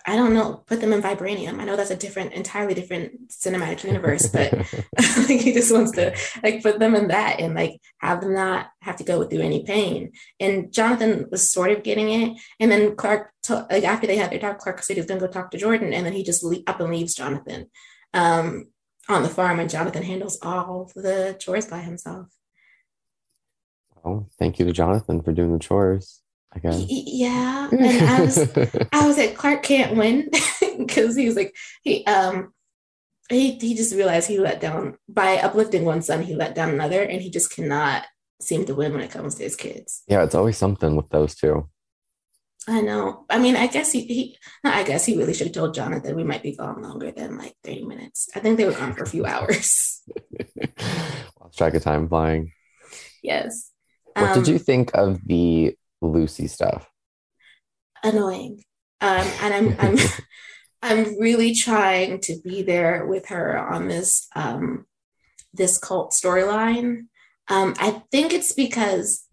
I don't know, put them in vibranium. I know that's entirely different cinematic universe, but like he just wants to like put them in that and like have them not have to go through any pain. And Jonathan was sort of getting it. And then Clark, like after they had their talk, Clark said he was going to go talk to Jordan. And then he just up and leaves Jonathan on the farm, and Jonathan handles all the chores by himself. Well, thank you to Jonathan for doing the chores. Okay. Yeah, and I was like, Clark can't win because he was like he just realized he let down by uplifting one son, he let down another, and he just cannot seem to win when it comes to his kids. Yeah, it's always something with those two. I know. I mean, I guess he really should have told Jonathan we might be gone longer than like 30 minutes. I think they were gone for a few hours. Lost track of time flying. Yes. What did you think of the Lucy stuff? Annoying. And I'm really trying to be there with her on this this cult storyline. I think it's because,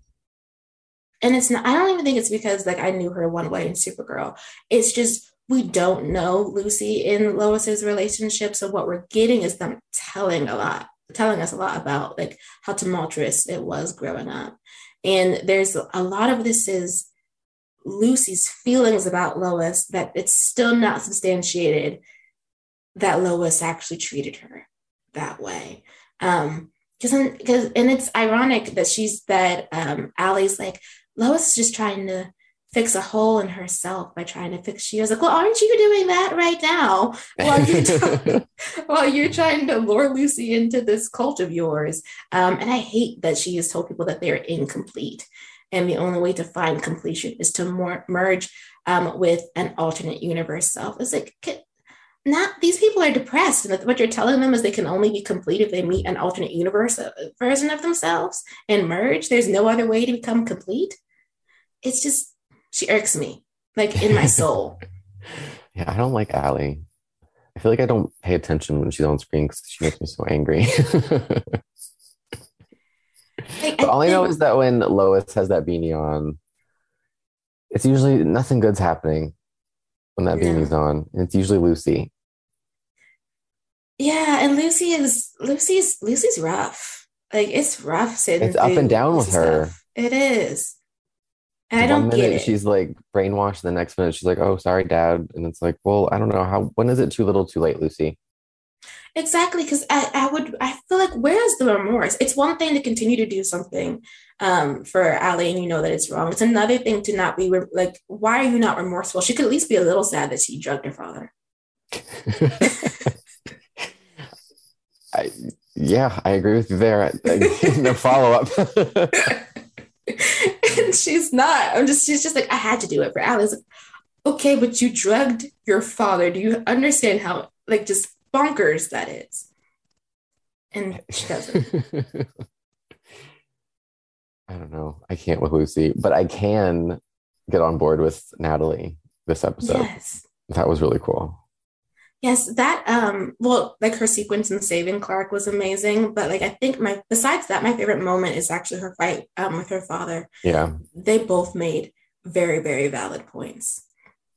and it's not, I don't even think it's because like I knew her one way in Supergirl. It's just we don't know Lucy in Lois's relationship, so what we're getting is them telling us a lot about like how tumultuous it was growing up. And there's a lot of this is Lucy's feelings about Lois, that it's still not substantiated that Lois actually treated her that way. And it's ironic that Allie's like, Lois is just trying to fix a hole in herself by trying to fix. She was like, well, aren't you doing that right now while you're trying to lure Lucy into this cult of yours? And I hate that she has told people that they're incomplete, and the only way to find completion is to merge with an alternate universe self. It's like, not these people are depressed, and what you're telling them is they can only be complete if they meet an alternate universe version of themselves and merge. There's no other way to become complete. It's just, she irks me, like in my soul. Yeah, I don't like Allie. I feel like I don't pay attention when she's on screen because she makes me so angry. I know is that when Lois has that beanie on, it's usually nothing good's happening when that beanie's on. And it's usually Lucy. Yeah, and Lucy's rough. Like it's rough sitting. It's up and down with her. Stuff. It is. And I don't get it. She's like brainwashed. The next minute she's like, oh, sorry, Dad. And it's like, well, I don't know how, when is it too little too late, Lucy? Exactly. Cause I feel like, where's the remorse? It's one thing to continue to do something for Allie, and you know that it's wrong. It's another thing to not be like, why are you not remorseful? She could at least be a little sad that she drugged her father. I agree with you there. No follow-up. And she's not. She's just like, I had to do it for Alice. Like, okay, but you drugged your father. Do you understand how like just bonkers that is? And she doesn't. I don't know. I can't with Lucy, but I can get on board with Natalie this episode. Yes. That was really cool. Yes, that, well, like her sequence in saving Clark was amazing, but like, I think besides that, my favorite moment is actually her fight with her father. Yeah. They both made very, very valid points.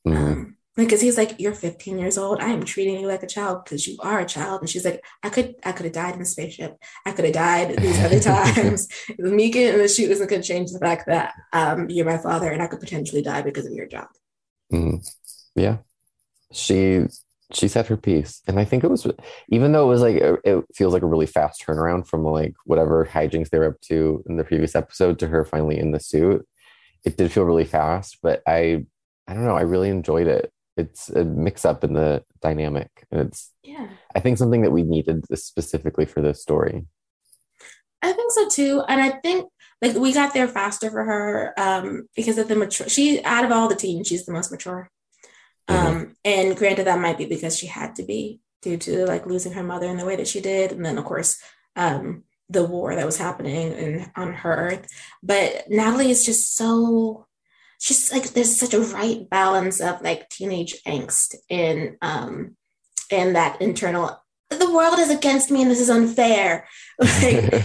Mm-hmm. Because he's like, you're 15 years old. I am treating you like a child because you are a child. And she's like, I could have died in a spaceship. I could have died these other times. Me getting in the chute isn't going to change the fact that you're my father and I could potentially die because of your job. Mm. Yeah. She said her piece. And I think it was, even though it was like, it feels like a really fast turnaround from like whatever hijinks they were up to in the previous episode to her finally in the suit. It did feel really fast, but I don't know. I really enjoyed it. It's a mix up in the dynamic. And it's, yeah, I think something that we needed specifically for this story. I think so too. And I think like we got there faster for her because of the mature, she, out of all the teens, she's the most mature. Mm-hmm. And granted, that might be because she had to be due to like losing her mother in the way that she did. And then of course, the war that was happening on her Earth. But Natalie is just so, she's like, there's such a right balance of like teenage angst and that internal, the world is against me and this is unfair. Like,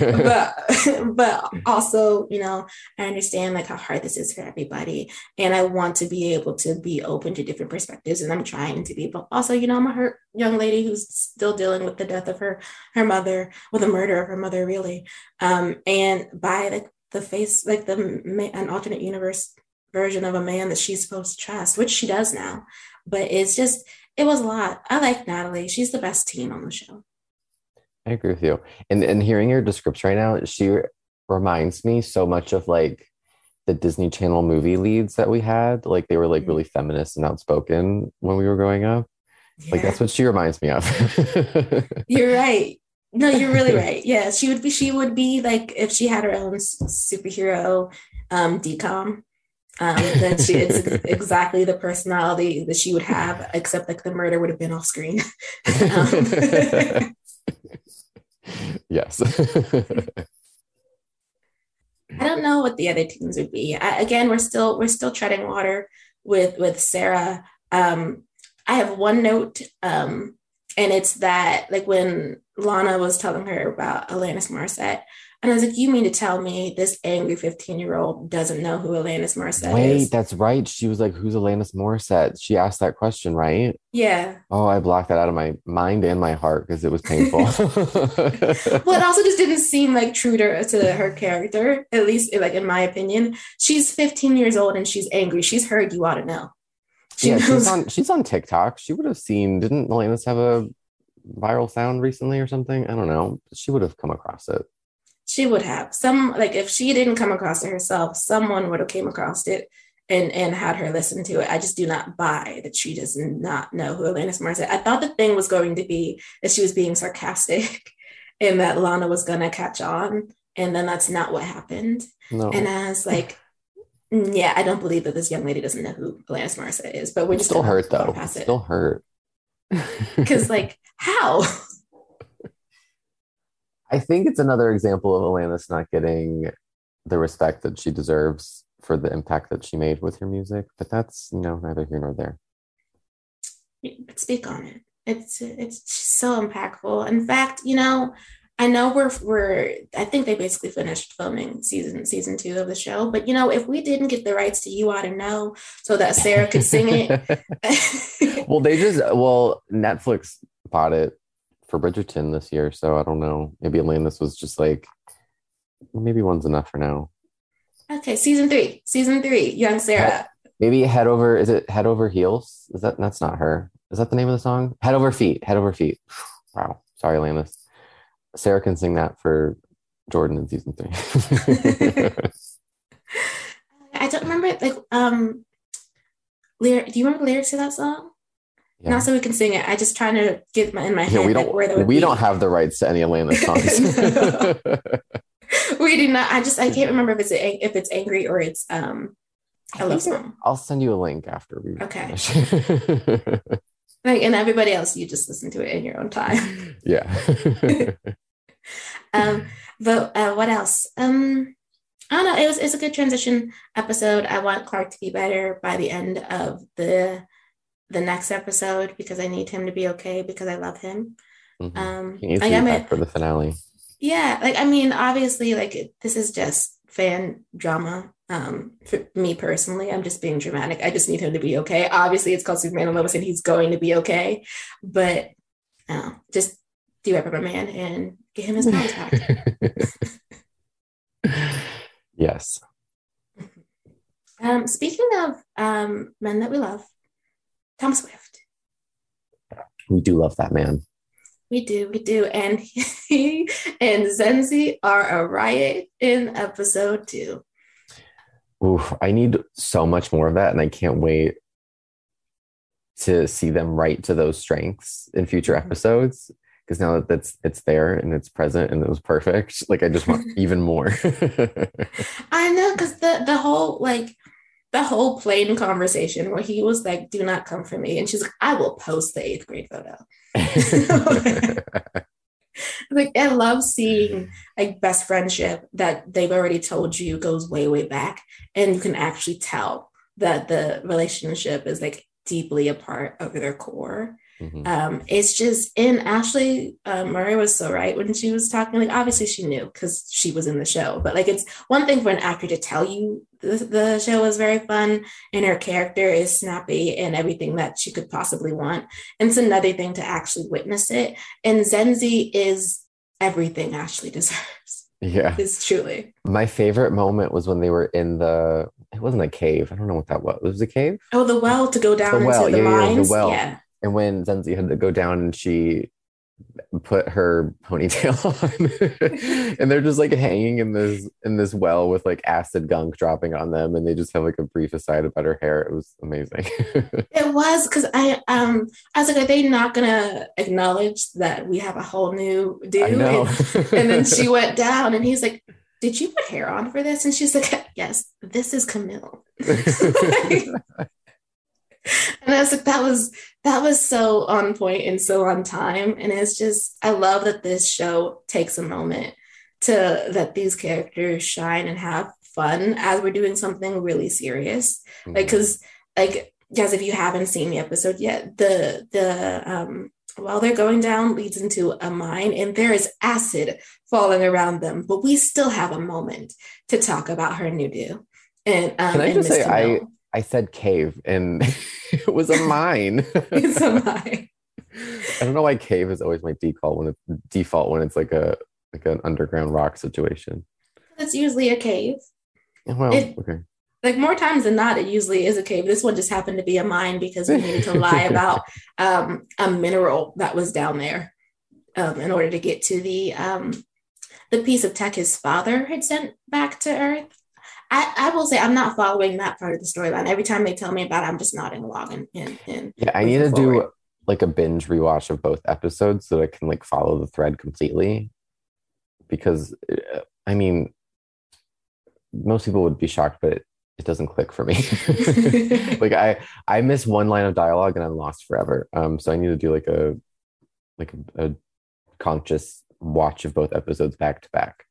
but also, you know, I understand like how hard this is for everybody. And I want to be able to be open to different perspectives. And I'm trying to be, but also, you know, I'm a hurt young lady who's still dealing with the death of her mother, or the murder of her mother, really. And by the face, like an alternate universe version of a man that she's supposed to trust, which she does now. But it's just, it was a lot. I like Natalie. She's the best teen on the show. I agree with you. And hearing your description right now, she reminds me so much of like the Disney Channel movie leads that we had. Like they were like really feminist and outspoken when we were growing up. Yeah. Like that's what she reminds me of. You're right. No, you're really right. Yeah, she would be like if she had her own superhero DCOM. That she is exactly the personality that she would have, except like the murder would have been off screen. Yes. I don't know what the other teams would be. Again, we're still treading water with Sarah. I have one note, and it's that like when Lana was telling her about Alanis Morissette. And I was like, you mean to tell me this angry 15-year-old doesn't know who Alanis Morissette is? Wait, that's right. She was like, who's Alanis Morissette? She asked that question, right? Yeah. Oh, I blocked that out of my mind and my heart because it was painful. Well, it also just didn't seem like true to her character, at least like in my opinion. She's 15 years old and she's angry. She's heard you ought to know. She's on TikTok. She would have seen, didn't Alanis have a viral sound recently or something? I don't know. She would have come across it. She would have some, like if she didn't come across it herself, someone would have came across it and had her listen to it. I just do not buy that she does not know who Alanis Morissette. I thought the thing was going to be that she was being sarcastic and that Lana was going to catch on. And then that's not what happened. No. And I was like, yeah, I don't believe that this young lady doesn't know who Alanis Morissette is, but we're just still hurt though. It's still hurt. Cause like how? I think it's another example of Alanis not getting the respect that she deserves for the impact that she made with her music, but that's, you know, neither here nor there. Speak on it. It's so impactful. In fact, you know, I know I think they basically finished filming season 2 of the show, but you know, if we didn't get the rights to You Ought to Know so that Sarah could sing it. Well, Netflix bought it for Bridgerton this year, so I don't know. Maybe Alanis was just like, maybe one's enough for now. Okay, season 3, young Sarah. Maybe Head Over Heels? Is that's not her? Is that the name of the song? Head Over Feet. Wow, sorry, Alanis. Sarah can sing that for Jordan in season 3. I don't remember. Like, do you remember the lyrics to that song? Yeah. Not so we can sing it. I just trying to get in my head. We don't have the rights to any Alanis songs. We do not. I can't remember if it's Angry or it's I Love Song. I'll send you a link after we finish. Like, and everybody else, you just listen to it in your own time. Yeah. But what else? I don't know. It's a good transition episode. I want Clark to be better by the end of the the next episode because I need him to be okay because I love him. Mm-hmm. For the finale. Yeah, like, I mean, obviously, like, this is just fan drama. For me personally, I'm just being dramatic. I just need him to be okay. Obviously, it's called Superman and Lois, and he's going to be okay. But just do Superman and get him his powers back. Yes. Speaking of men that we love, Tom Swift. We do love that man. We do. And he and Zenzi are a riot in episode 2. Oof, I need so much more of that, and I can't wait to see them write to those strengths in future episodes, because now that it's there and it's present and it was perfect, like, I just want even more. I know, because the whole, like, the whole plane conversation where he was like, "Do not come for me," and she's like, "I will post the 8th grade photo." Like, I love seeing, like, best friendship that they've already told you goes way, way back, and you can actually tell that the relationship is, like, deeply a part of their core. Mm-hmm. It's just, and Ashley Murray was so right when she was talking. Like, obviously she knew because she was in the show, but, like, it's one thing for an actor to tell you the show is very fun and her character is snappy and everything that she could possibly want, and it's another thing to actually witness it. And Zenzi is everything Ashley deserves. Yeah, it's truly. My favorite moment was when they were in the, it wasn't a cave, I don't know what that was. It was a cave. Oh, the well to go down into the mines. The well. Yeah. And when Zenzi had to go down and she put her ponytail on, and they're just, like, hanging in this well with, like, acid gunk dropping on them, and they just have, like, a brief aside about her hair. It was amazing. It was, because I was like, are they not gonna acknowledge that we have a whole new dude? I know. And then she went down and he's like, did you put hair on for this? And she's like, yes, this is Camille. Like, and I was like, that was so on point and so on time. And it's just, I love that this show takes a moment to let these characters shine and have fun as we're doing something really serious. Mm-hmm. Like, because, like, guys, if you haven't seen the episode yet, the while they're going down leads into a mine, and there is acid falling around them, but we still have a moment to talk about her new do. And can I just say, I said cave, and it was a mine. It's a mine. I don't know why cave is always my default when it's like an underground rock situation. It's usually a cave. Well, okay. Like, more times than not, it usually is a cave. This one just happened to be a mine because we needed to lie about a mineral that was down there in order to get to the piece of tech his father had sent back to Earth. I will say I'm not following that part of the storyline. Every time they tell me about it, I'm just nodding along. And yeah, I need to do, like, a binge rewatch of both episodes so that I can, like, follow the thread completely. Because, I mean, most people would be shocked, but it doesn't click for me. Like, I miss one line of dialogue and I'm lost forever. So I need to do like a conscious watch of both episodes back to back.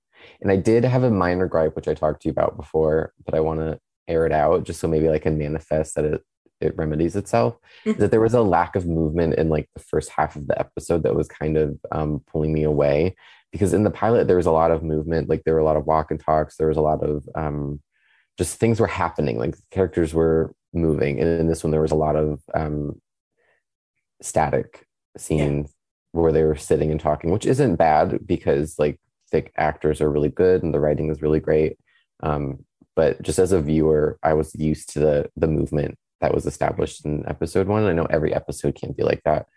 And I did have a minor gripe, which I talked to you about before, but I want to air it out just so maybe I can manifest that it remedies itself. Mm-hmm. That there was a lack of movement in, like, the first half of the episode that was kind of pulling me away, because in the pilot there was a lot of movement. Like, there were a lot of walk and talks. There was a lot of just things were happening. Like, characters were moving, and in this one there was a lot of static scenes where they were sitting and talking, which isn't bad because, like, the actors are really good and the writing is really great, but just as a viewer I was used to the movement that was established in episode 1. I know every episode can't be like that,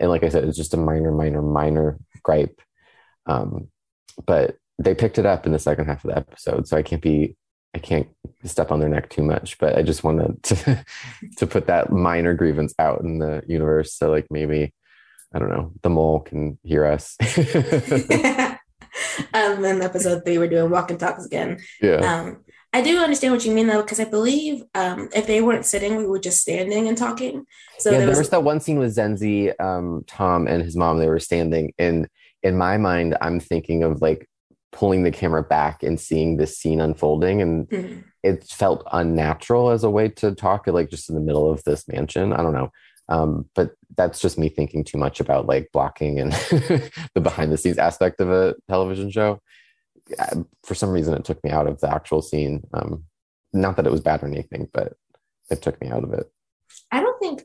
and like I said, it's just a minor gripe, but they picked it up in the second half of the episode, so I can't step on their neck too much, but I just wanted to put that minor grievance out in the universe, so, like, maybe, I don't know, the mole can hear us. In episode 3 we're doing walk and talks again. I do understand what you mean, though, because I believe if they weren't sitting we were just standing and talking. So there was that one scene with Zenzi, Tom and his mom. They were standing, and in my mind I'm thinking of, like, pulling the camera back and seeing this scene unfolding, and it felt unnatural as a way to talk, like, just in the middle of this mansion. I don't know, But that's just me thinking too much about like blocking and the behind the scenes aspect of a television show. For some reason, it took me out of the actual scene. Not that it was bad or anything, but it took me out of it. I don't think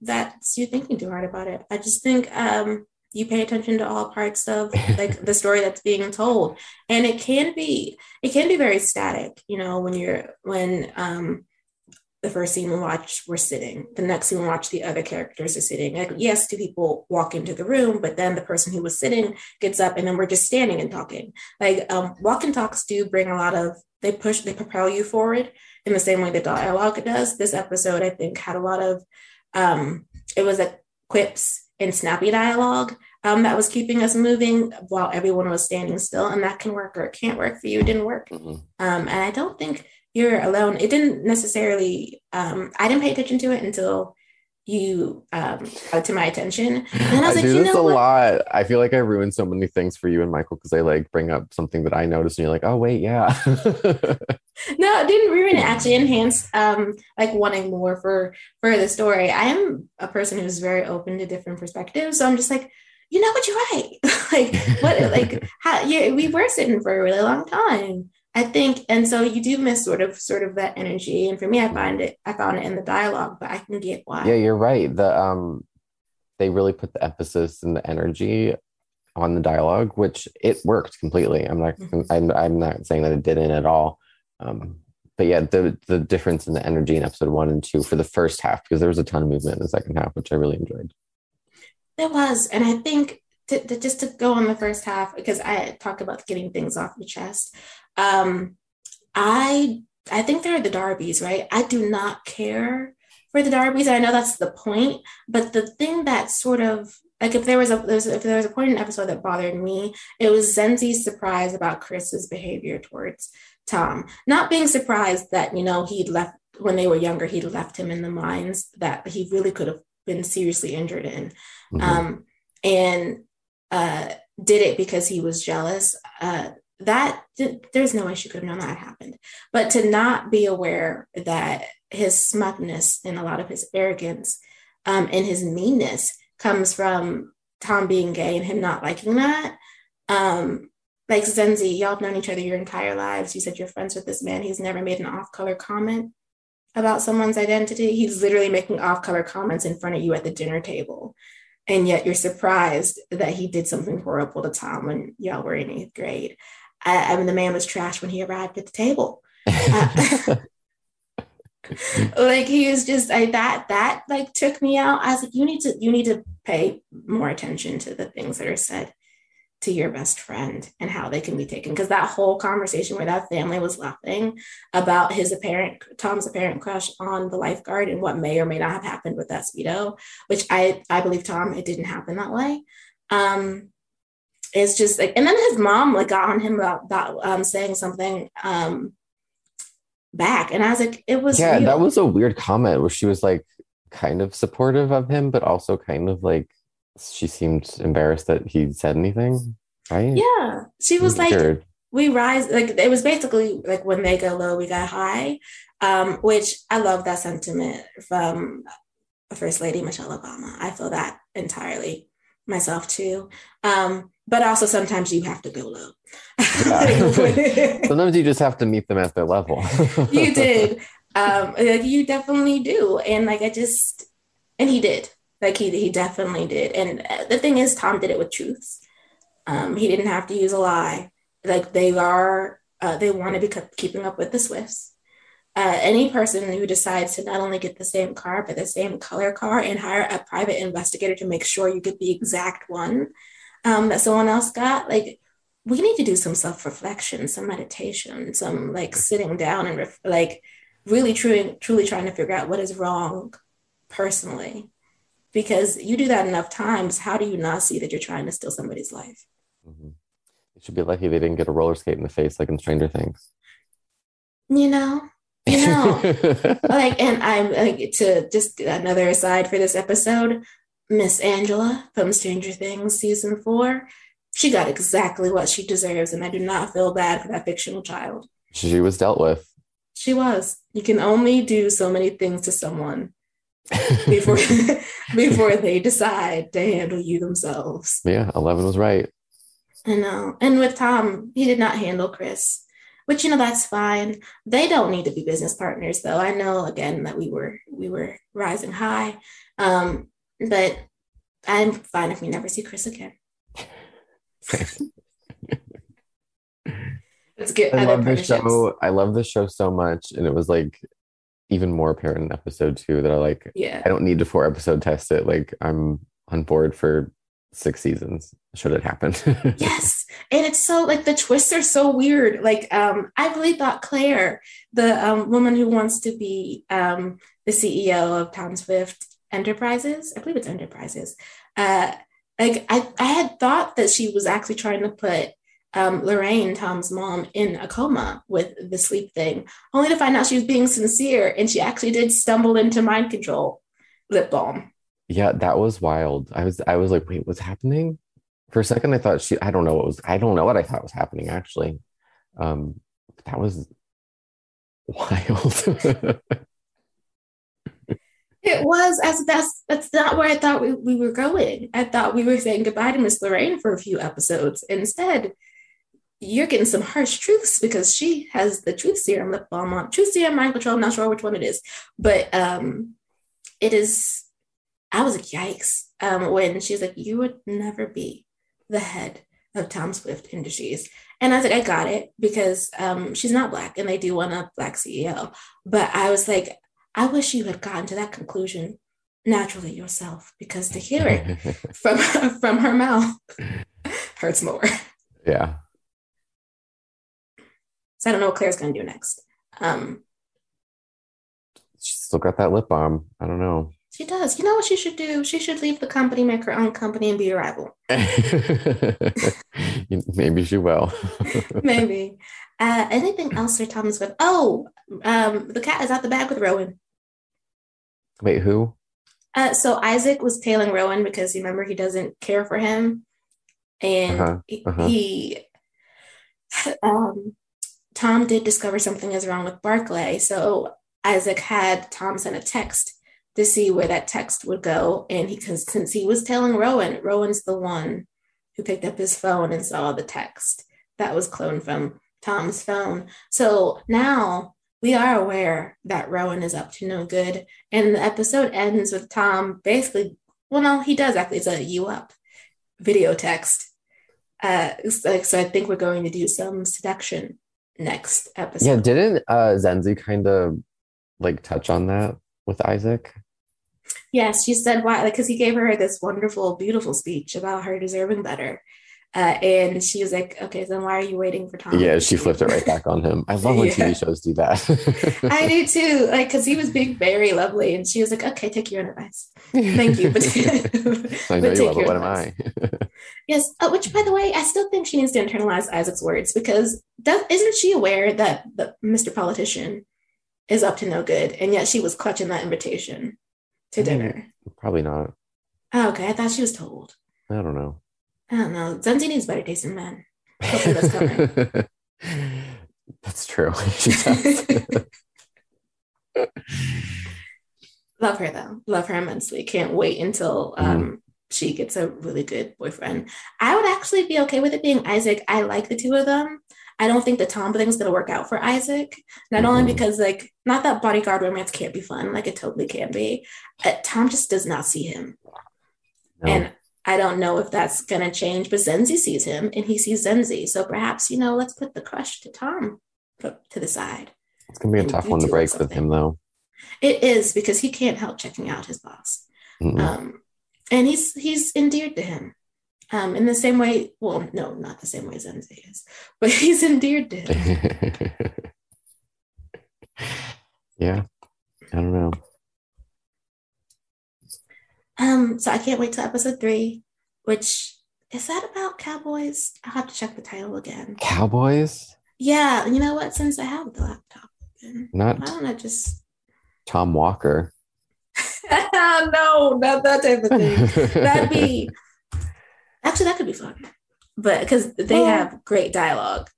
that's you thinking too hard about it. I just think you pay attention to all parts of like the story that's being told, and it can be very static. You know, when the first scene we watch, we're sitting. The next scene we watch, the other characters are sitting. Like, yes, two people walk into the room, but then the person who was sitting gets up, and then we're just standing and talking. Like, walk and talks do bring a lot of, they propel you forward in the same way that dialogue does. This episode, I think, had a lot of, it was like quips and snappy dialogue that was keeping us moving while everyone was standing still. And that can work or it can't work for you. It didn't work. And I don't think you're alone. It didn't necessarily, I didn't pay attention to it until you brought to my attention. And I was I do this a lot. I feel like I ruined so many things for you and Michael because I like bring up something that I noticed and you're like, oh, wait, yeah. No, it didn't ruin it. Actually enhanced like wanting more for the story. I am a person who's very open to different perspectives. So I'm just like, you know what, you're right. We were sitting for a really long time. I think, and so you do miss sort of that energy. And for me, I found it in the dialogue, but I can get why. Yeah, you're right. The they really put the emphasis and the energy on the dialogue, which it worked completely. I'm not saying that it didn't at all. But yeah, the difference in the energy in episode 1 and 2 for the first half, because there was a ton of movement in the second half, which I really enjoyed. There was, and I think just to go on the first half, because I talk about getting things off your chest. I think they're the Darbys, right? I do not care for the Darbys. I know that's the point, but the thing that sort of like if there was a point in the episode that bothered me, it was Zenzi's surprise about Chris's behavior towards Tom. Not being surprised that, you know, he'd left when they were younger, he'd left him in the mines that he really could have been seriously injured in. Mm-hmm. And did it because he was jealous. That there's no way she could have known that happened, but to not be aware that his smugness and a lot of his arrogance and his meanness comes from Tom being gay and him not liking that. Like Zenzi, y'all have known each other your entire lives. You said you're friends with this man. He's never made an off-color comment about someone's identity. He's literally making off-color comments in front of you at the dinner table. And yet you're surprised that he did something horrible to Tom when y'all were in 8th grade. I mean, the man was trash when he arrived at the table. Like he was just like that like took me out. I was like, you need to pay more attention to the things that are said to your best friend and how they can be taken. Because that whole conversation where that family was laughing about Tom's apparent crush on the lifeguard and what may or may not have happened with that Speedo, which I believe Tom, it didn't happen that way. It's just like, and then his mom like got on him about saying something back. And I was like, it was yeah, real. That was a weird comment where she was like kind of supportive of him, but also kind of like she seemed embarrassed that he said anything, right? Yeah. She was like, weird. We rise, like it was basically like when they go low, we got high, which I love that sentiment from First Lady Michelle Obama. I feel that entirely myself too. But also sometimes you have to go low. Yeah. Sometimes you just have to meet them at their level. You did. Like you definitely do. And like, and he did. Like he definitely did. And the thing is, Tom did it with truths. He didn't have to use a lie. Like they want to be keeping up with the Swifts. Any person who decides to not only get the same car, but the same color car and hire a private investigator to make sure you get the exact one that someone else got. Like we need to do some self-reflection, some meditation, some like sitting down and really truly trying to figure out what is wrong personally. Because you do that enough times, how do you not see that you're trying to steal somebody's life? Mm-hmm. You should be lucky they didn't get a roller skate in the face like in Stranger Things. You know, like, and I'm like, to just another aside for this episode, Miss Angela from Stranger Things season 4, she got exactly what she deserves. And I do not feel bad for that fictional child. She was dealt with. She was. You can only do so many things to someone. before before they decide to handle you themselves. Yeah, 11 was right. I know. And with Tom, he did not handle Chris, which, you know, that's fine. They don't need to be business partners, though. I know, again, that we were rising high, but I'm fine if we never see Chris again. Let's get other partnerships. I love this show so much, and it was like even more apparent in episode 2 that I like. Yeah. I don't need to 4-episode test it. Like, I'm on board for 6 seasons should it happen. Yes, and it's so, like, the twists are so weird. Like, I really thought Claire, the woman who wants to be the CEO of Tom Swift Enterprises, I believe it's Enterprises, like I had thought that she was actually trying to put Lorraine, Tom's mom, in a coma with the sleep thing, only to find out she was being sincere and she actually did stumble into mind control lip balm. Yeah, that was wild. I was like, wait, what's happening? For a second, I thought I don't know what I thought was happening, actually. That was wild. It was, as that's not where I thought we were going. I thought we were saying goodbye to Miss Lorraine for a few episodes. Instead, you're getting some harsh truths because she has the truth serum lip balm on. Truth serum, mind control, I'm not sure which one it is. But it is... I was like, yikes, when she's like, you would never be the head of Tom Swift Industries. And I was like, I got it, because she's not Black and they do want a Black CEO. But I was like, I wish you had gotten to that conclusion naturally yourself, because to hear it from her mouth hurts more. Yeah. So I don't know what Claire's going to do next. She's still got that lip balm. I don't know. She does. You know what she should do? She should leave the company, make her own company, and be a rival. Maybe she will. Maybe. Anything else for Thomas Webb? Oh, the cat is out the bag with Rowan. Wait, who? So Isaac was tailing Rowan because, you remember, he doesn't care for him. And Tom did discover something is wrong with Barclay. So Isaac had Tom send a text to see where that text would go. And since he was telling Rowan's the one who picked up his phone and saw the text that was cloned from Tom's phone. So now we are aware that Rowan is up to no good. And the episode ends with Tom basically, well, no, he does actually, it's a "you up" video text. So I think we're going to do some seduction next episode. Yeah, didn't Zenzi kind of like touch on that with Isaac? Yes, she said why, because he gave her this wonderful, beautiful speech about her deserving better, and she was like, okay, then why are you waiting for Tom? Yeah, she flipped it right back on him. I love when TV shows do that. I do too, like, because he was being very lovely, and she was like, okay, take your own advice, thank you, but I know you love it, what am I? Yes, which, by the way, I still think she needs to internalize Isaac's words, because isn't she aware that the Mr. Politician is up to no good, and yet she was clutching that invitation to dinner? Probably not. Oh, okay, I thought she was told. I don't know. Zenzi needs better taste in men. Hopefully that's coming. That's true. She does. Love her though. Love her immensely. Can't wait until she gets a really good boyfriend. I would actually be okay with it being Isaac. I like the two of them. I don't think the Tom thing is going to work out for Isaac. Not only because, like, not that bodyguard romance can't be fun. Like, it totally can be. Tom just does not see him. No. And I don't know if that's going to change, but Zenzi sees him and he sees Zenzi. So perhaps, you know, let's put the crush to Tom to the side. It's going to be a tough one to break with him, though. It is, because he can't help checking out his boss. And he's endeared to him. In the same way, well, no, not the same way Zenzi is, but he's endeared to him. Yeah, I don't know. So I can't wait till episode 3, which is that about cowboys? I'll have to check the title again. Cowboys? Yeah, you know what? Since I have the laptop open, why don't I just... Tom Walker. No, not that type of thing. That'd be... Actually, that could be fun, but because they have great dialogue,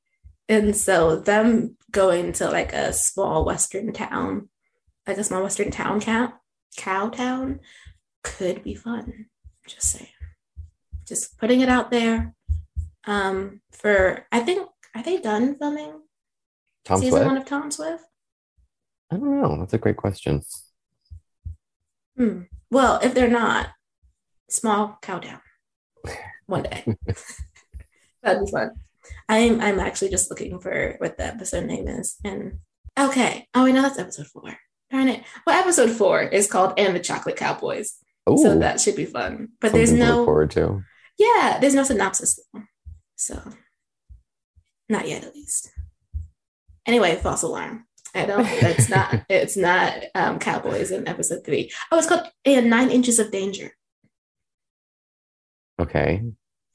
and so them going to like a small Western town camp Cowtown could be fun. Just saying. Just putting it out there. For I think, are they done filming season 1 of Tom Swift? I don't know. That's a great question. Well, if they're not, small Cowtown one day. That'd be fun. I'm actually just looking for what the episode name is. And okay. Oh, I know that's episode 4. Darn it. Well, episode 4 is called "And the Chocolate Cowboys." Ooh, so that should be fun. But there's no to look forward to. Yeah, there's no synopsis, so not yet, at least. Anyway, false alarm. I don't. That's not. It's not Cowboys in episode 3. Oh, it's called "And 9 Inches of Danger." Okay.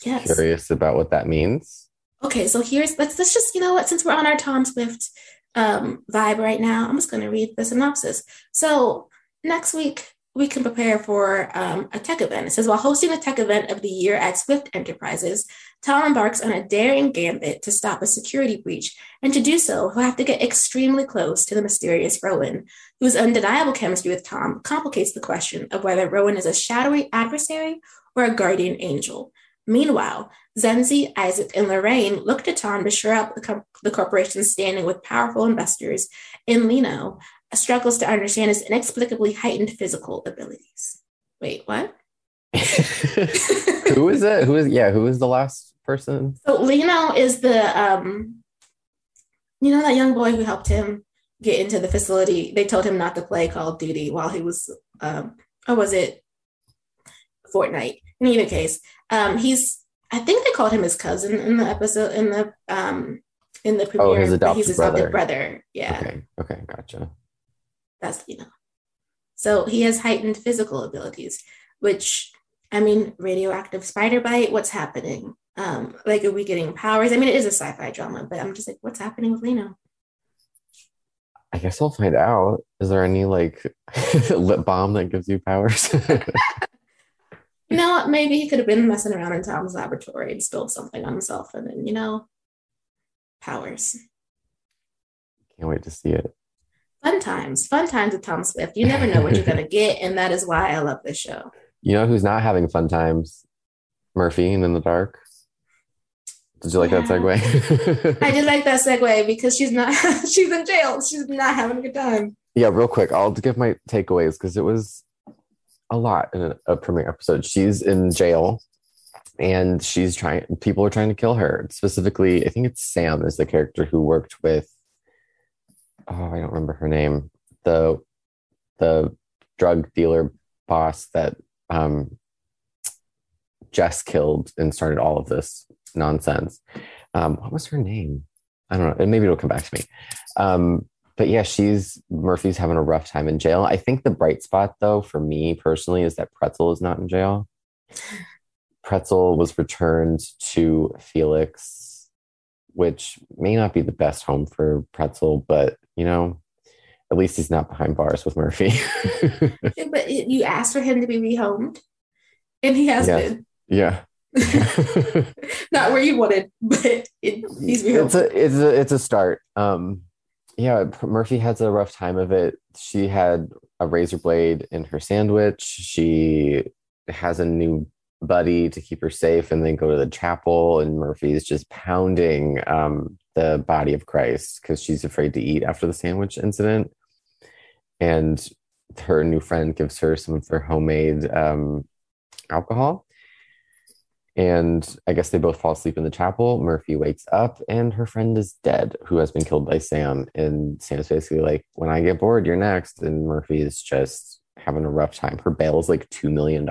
Yes. Curious about what that means. Okay, so here's let's just, you know what, since we're on our Tom Swift vibe right now, I'm just going to read the synopsis. So next week we can prepare for a tech event. It says, while hosting the tech event of the year at Swift Enterprises, Tom embarks on a daring gambit to stop a security breach, and to do so, he'll have to get extremely close to the mysterious Rowan, whose undeniable chemistry with Tom complicates the question of whether Rowan is a shadowy adversary or a guardian angel. Meanwhile, Zenzi, Isaac, and Lorraine look to Tom to shore up the corporation's standing with powerful investors, and Lino struggles to understand his inexplicably heightened physical abilities. Wait, what? Who is it? Who is the last person? So Lino is the, you know, that young boy who helped him get into the facility. They told him not to play Call of Duty while he was, was it Fortnite? In either case, he's, I think they called him his cousin in the episode, in the premiere. Oh, his adopted brother. Yeah. Okay, gotcha. That's, you know. So he has heightened physical abilities, which, I mean, radioactive spider bite, what's happening? Like, are we getting powers? I mean, it is a sci-fi drama, but I'm just like, what's happening with Lino? I guess I'll find out. Is there any, like, lip balm that gives you powers? You know, maybe he could have been messing around in Tom's laboratory and spilled something on himself, and then, you know, powers. Can't wait to see it. Fun times with Tom Swift. You never know what you're going to get, and that is why I love this show. You know who's not having fun times? Murphy and In the Dark. Did you like that segue? I did like that segue because she's in jail. She's not having a good time. Yeah, real quick, I'll give my takeaways because it was a lot in a premiere episode. She's in jail and people are trying to kill her. Specifically, I think it's Sam is the character who worked with, I don't remember her name, the drug dealer boss that Jess killed and started all of this nonsense. What was her name? I don't know. Maybe it'll come back to me. But yeah, Murphy's having a rough time in jail. I think the bright spot, though, for me personally, is that Pretzel is not in jail. Pretzel was returned to Felix, which may not be the best home for Pretzel, but, you know, at least he's not behind bars with Murphy. But you asked for him to be rehomed, and he has been. Yeah. Not where you wanted, but he's rehomed. It's a start. Yeah, Murphy has a rough time of it. She had a razor blade in her sandwich. She has a new buddy to keep her safe, and they go to the chapel, and Murphy's just pounding the body of Christ because she's afraid to eat after the sandwich incident. And her new friend gives her some of their homemade alcohol. And I guess they both fall asleep in the chapel. Murphy wakes up and her friend is dead, who has been killed by Sam. And Sam's basically like, when I get bored, you're next. And Murphy is just having a rough time. Her bail is like $2 million.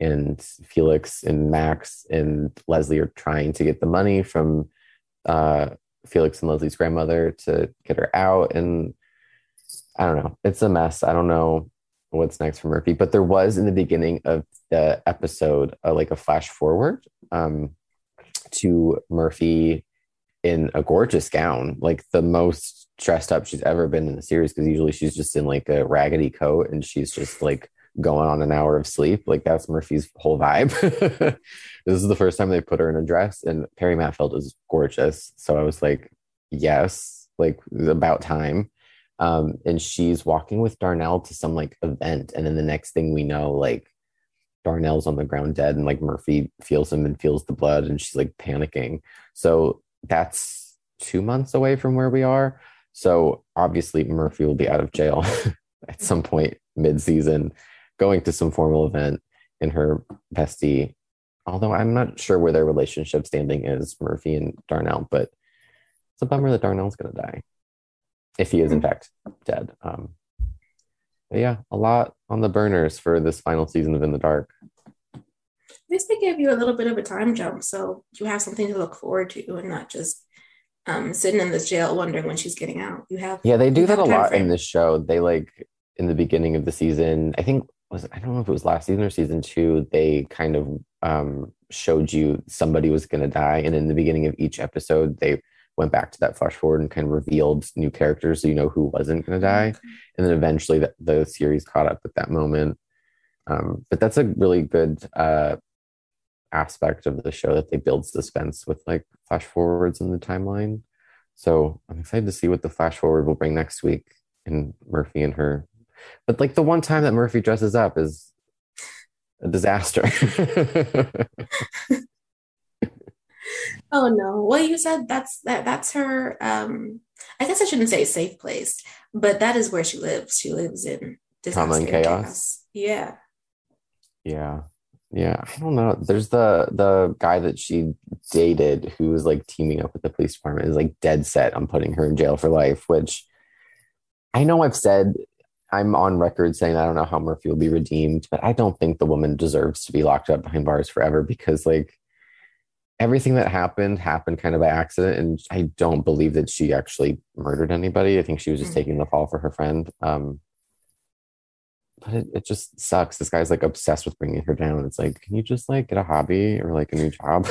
And Felix and Max and Leslie are trying to get the money from Felix and Leslie's grandmother to get her out. And I don't know. It's a mess. I don't know what's next for Murphy. But there was, in the beginning of the episode, like a flash forward to Murphy in a gorgeous gown, like the most dressed up she's ever been in the series, because usually she's just in like a raggedy coat and she's just like going on an hour of sleep. Like, that's Murphy's whole vibe. This is the first time they put her in a dress, and Perry Matfield is gorgeous, so I was like, yes, like, it's about time. And she's walking with Darnell to some like event. And then the next thing we know, like Darnell's on the ground dead, and like Murphy feels him and feels the blood, and she's like panicking. So that's 2 months away from where we are. So obviously Murphy will be out of jail at some point mid-season, going to some formal event in her bestie. Although I'm not sure where their relationship standing is, Murphy and Darnell, but it's a bummer that Darnell's going to die if he is in fact dead. Yeah, a lot on the burners for this final season of In the Dark. At least they gave you a little bit of a time jump, so you have something to look forward to and not just sitting in this jail wondering when she's getting out. You have they do that a lot in this show. They like in the beginning of the season, I think I don't know if it was last season or season two, they kind of showed you somebody was going to die, and in the beginning of each episode they went back to that flash forward and kind of revealed new characters so you know who wasn't going to die. And then eventually the series caught up at that moment. But that's a really good aspect of the show, that they build suspense with like flash forwards in the timeline. So I'm excited to see what the flash forward will bring next week in Murphy and her. But like the one time that Murphy dresses up is a disaster. Oh no. Well, you said that's her I guess I shouldn't say safe place, but that is where she lives. She lives in disaster and chaos. Yeah. I don't know. There's the guy that she dated who was like teaming up with the police department is like dead set on putting her in jail for life, which I know I've said, I'm on record saying I don't know how Murphy will be redeemed, but I don't think the woman deserves to be locked up behind bars forever, because like everything that happened kind of by accident. And I don't believe that she actually murdered anybody. I think she was just taking the fall for her friend. But it just sucks. This guy's like obsessed with bringing her down. It's like, can you just like get a hobby or like a new job?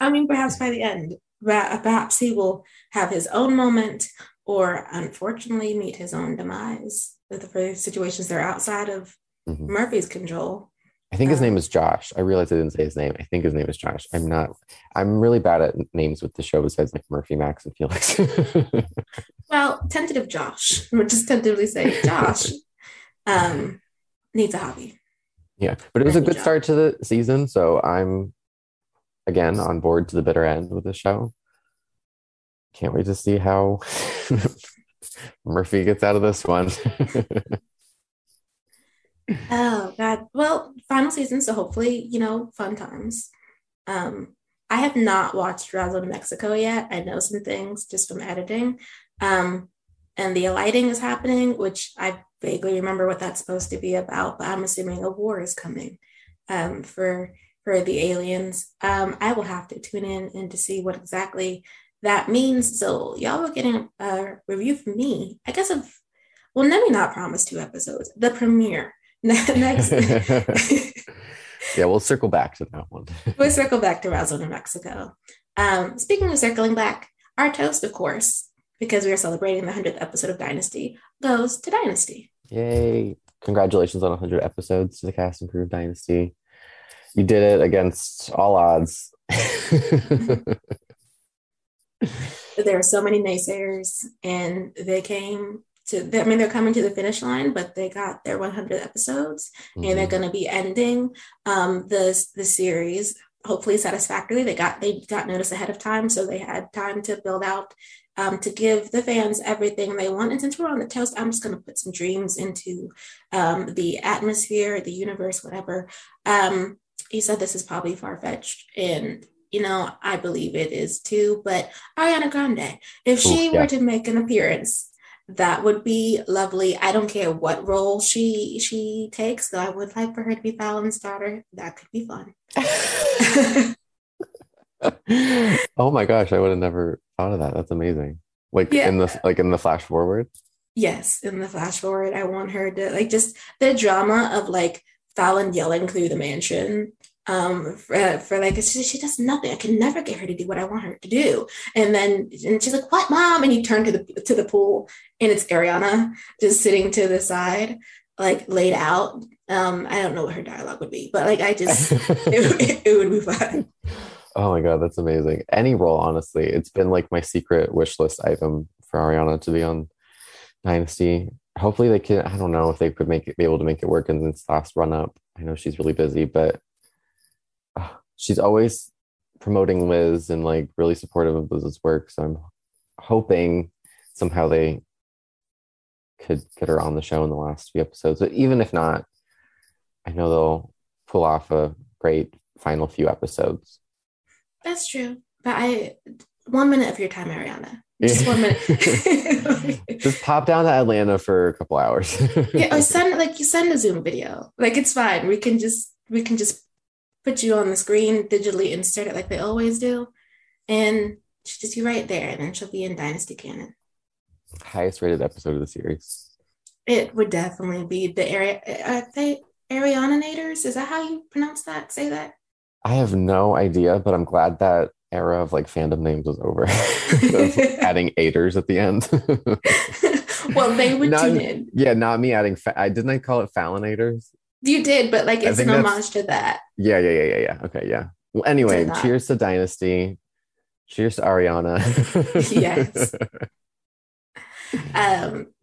I mean, perhaps by the end, perhaps he will have his own moment, or unfortunately meet his own demise for situations that are outside of Murphy's control. I think his name is Josh. I realized I didn't say his name. I think his name is Josh. I'm really bad at names with the show besides like Murphy, Max, and Felix. Well, tentative Josh. We'll just tentatively say Josh needs a hobby. Yeah, but it was a good start to the season. So I'm, again, on board to the bitter end with the show. Can't wait to see how Murphy gets out of this one. Oh God. Well, final season, so hopefully, you know, fun times. I have not watched Razzle New Mexico yet. I know some things just from editing. And the alighting is happening, which I vaguely remember what that's supposed to be about, but I'm assuming a war is coming for the aliens. I will have to tune in and to see what exactly that means. So y'all were getting a review from me, I guess, of, well, let me not promise 2 episodes, the premiere. Next. Yeah, we'll circle back to that one. We'll circle back to Razzle New Mexico. Speaking of circling back, our toast, of course, because we are celebrating the 100th episode of Dynasty, goes to Dynasty. Yay. Congratulations on 100 episodes to the cast and crew of Dynasty. You did it against all odds. There were so many naysayers, and they came. They're coming to the finish line, but they got their 100 episodes, and they're going to be ending the series hopefully satisfactorily. They got notice ahead of time, so they had time to build out to give the fans everything they want. And since we're on the toast, I'm just going to put some dreams into the atmosphere, the universe, whatever. You said this is probably far-fetched, and you know I believe it is too. But Ariana Grande, if she were to make an appearance, that would be lovely. I don't care what role she takes, though I would like for her to be Fallon's daughter. That could be fun. Oh my gosh, I would have never thought of that. That's amazing. In the flash forward? Yes, in the flash forward. I want her to like just the drama of like Fallon yelling through the mansion. She does nothing. I can never get her to do what I want her to do, and she's like, "What, Mom?" And you turn to the pool, and it's Ariana just sitting to the side, like laid out. I don't know what her dialogue would be, but like I just it would be fun. Oh my God, that's amazing. Any role, honestly. It's been like my secret wish list item for Ariana to be on Dynasty. Hopefully they can. I don't know if they could be able to make it work in this last run up. I know she's really busy, but she's always promoting Liz and like really supportive of Liz's work. So I'm hoping somehow they could get her on the show in the last few episodes. But even if not, I know they'll pull off a great final few episodes. That's true. But 1 minute of your time, Ariana. Just 1 minute. Just pop down to Atlanta for a couple hours. Yeah, or send a Zoom video. Like, it's fine. We can just put you on the screen, digitally insert it like they always do, and she'll just be right there, and then she'll be in Dynasty Canon. Highest rated episode of the series. It would definitely be the Ariananators. Is that how you pronounce that? Say that. I have no idea, but I'm glad that era of like fandom names was over. Adding aters at the end. Well, they would tune in. Yeah, not me adding. Didn't I call it Fallonators? You did, but like it's an homage to that. Yeah. Okay, yeah. Well, anyway, cheers to Dynasty. Cheers to Ariana. Yes.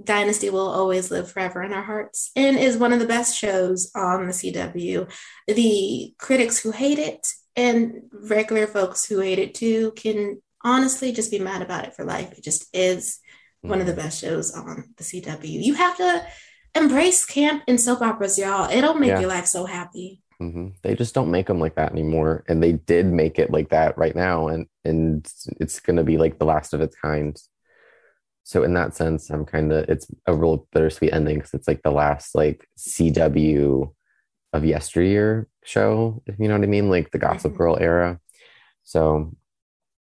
Dynasty will always live forever in our hearts and is one of the best shows on the CW. The critics who hate it and regular folks who hate it too can honestly just be mad about it for life. It just is one of the best shows on the CW. You have to embrace camp and soap operas, y'all. It'll make your life so happy. Mm-hmm. They just don't make them like that anymore, and they did make it like that right now, and it's gonna be like the last of its kind. So in that sense, I'm kind of, it's a real bittersweet ending because it's like the last like CW of yesteryear show, if you know what I mean, like the Gossip Girl era. So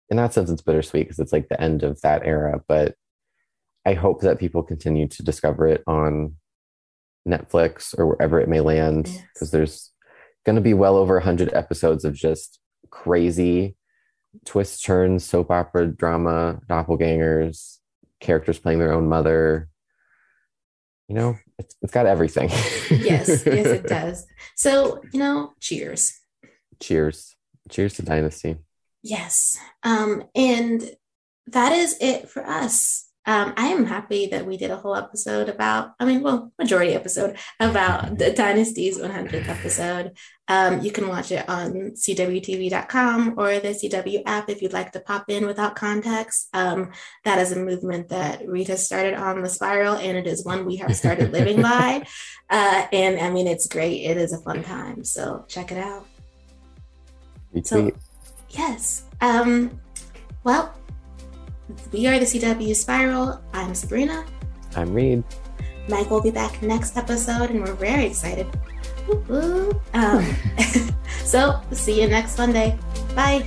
in that sense, it's bittersweet because it's like the end of that era. But I hope that people continue to discover it on Netflix or wherever it may land, because there's going to be well over 100 episodes of just crazy twists, turns, soap opera, drama, doppelgangers, characters playing their own mother. You know, it's got everything. Yes, it does. So, you know, cheers to Dynasty. Yes. And that is it for us. I am happy that we did a whole episode about, majority episode about the Dynasty's 100th episode. You can watch it on cwtv.com or the CW app if you'd like to pop in without context. That is a movement that Reed has started on The Spiral, and it is one we have started living by. And it's great. It is a fun time. So check it out. So, yes. Well, we are the CW Spiral. I'm Sabrina. I'm Reed. Mike will be back next episode, and we're very excited. Woo-woo. So, see you next Monday. Bye.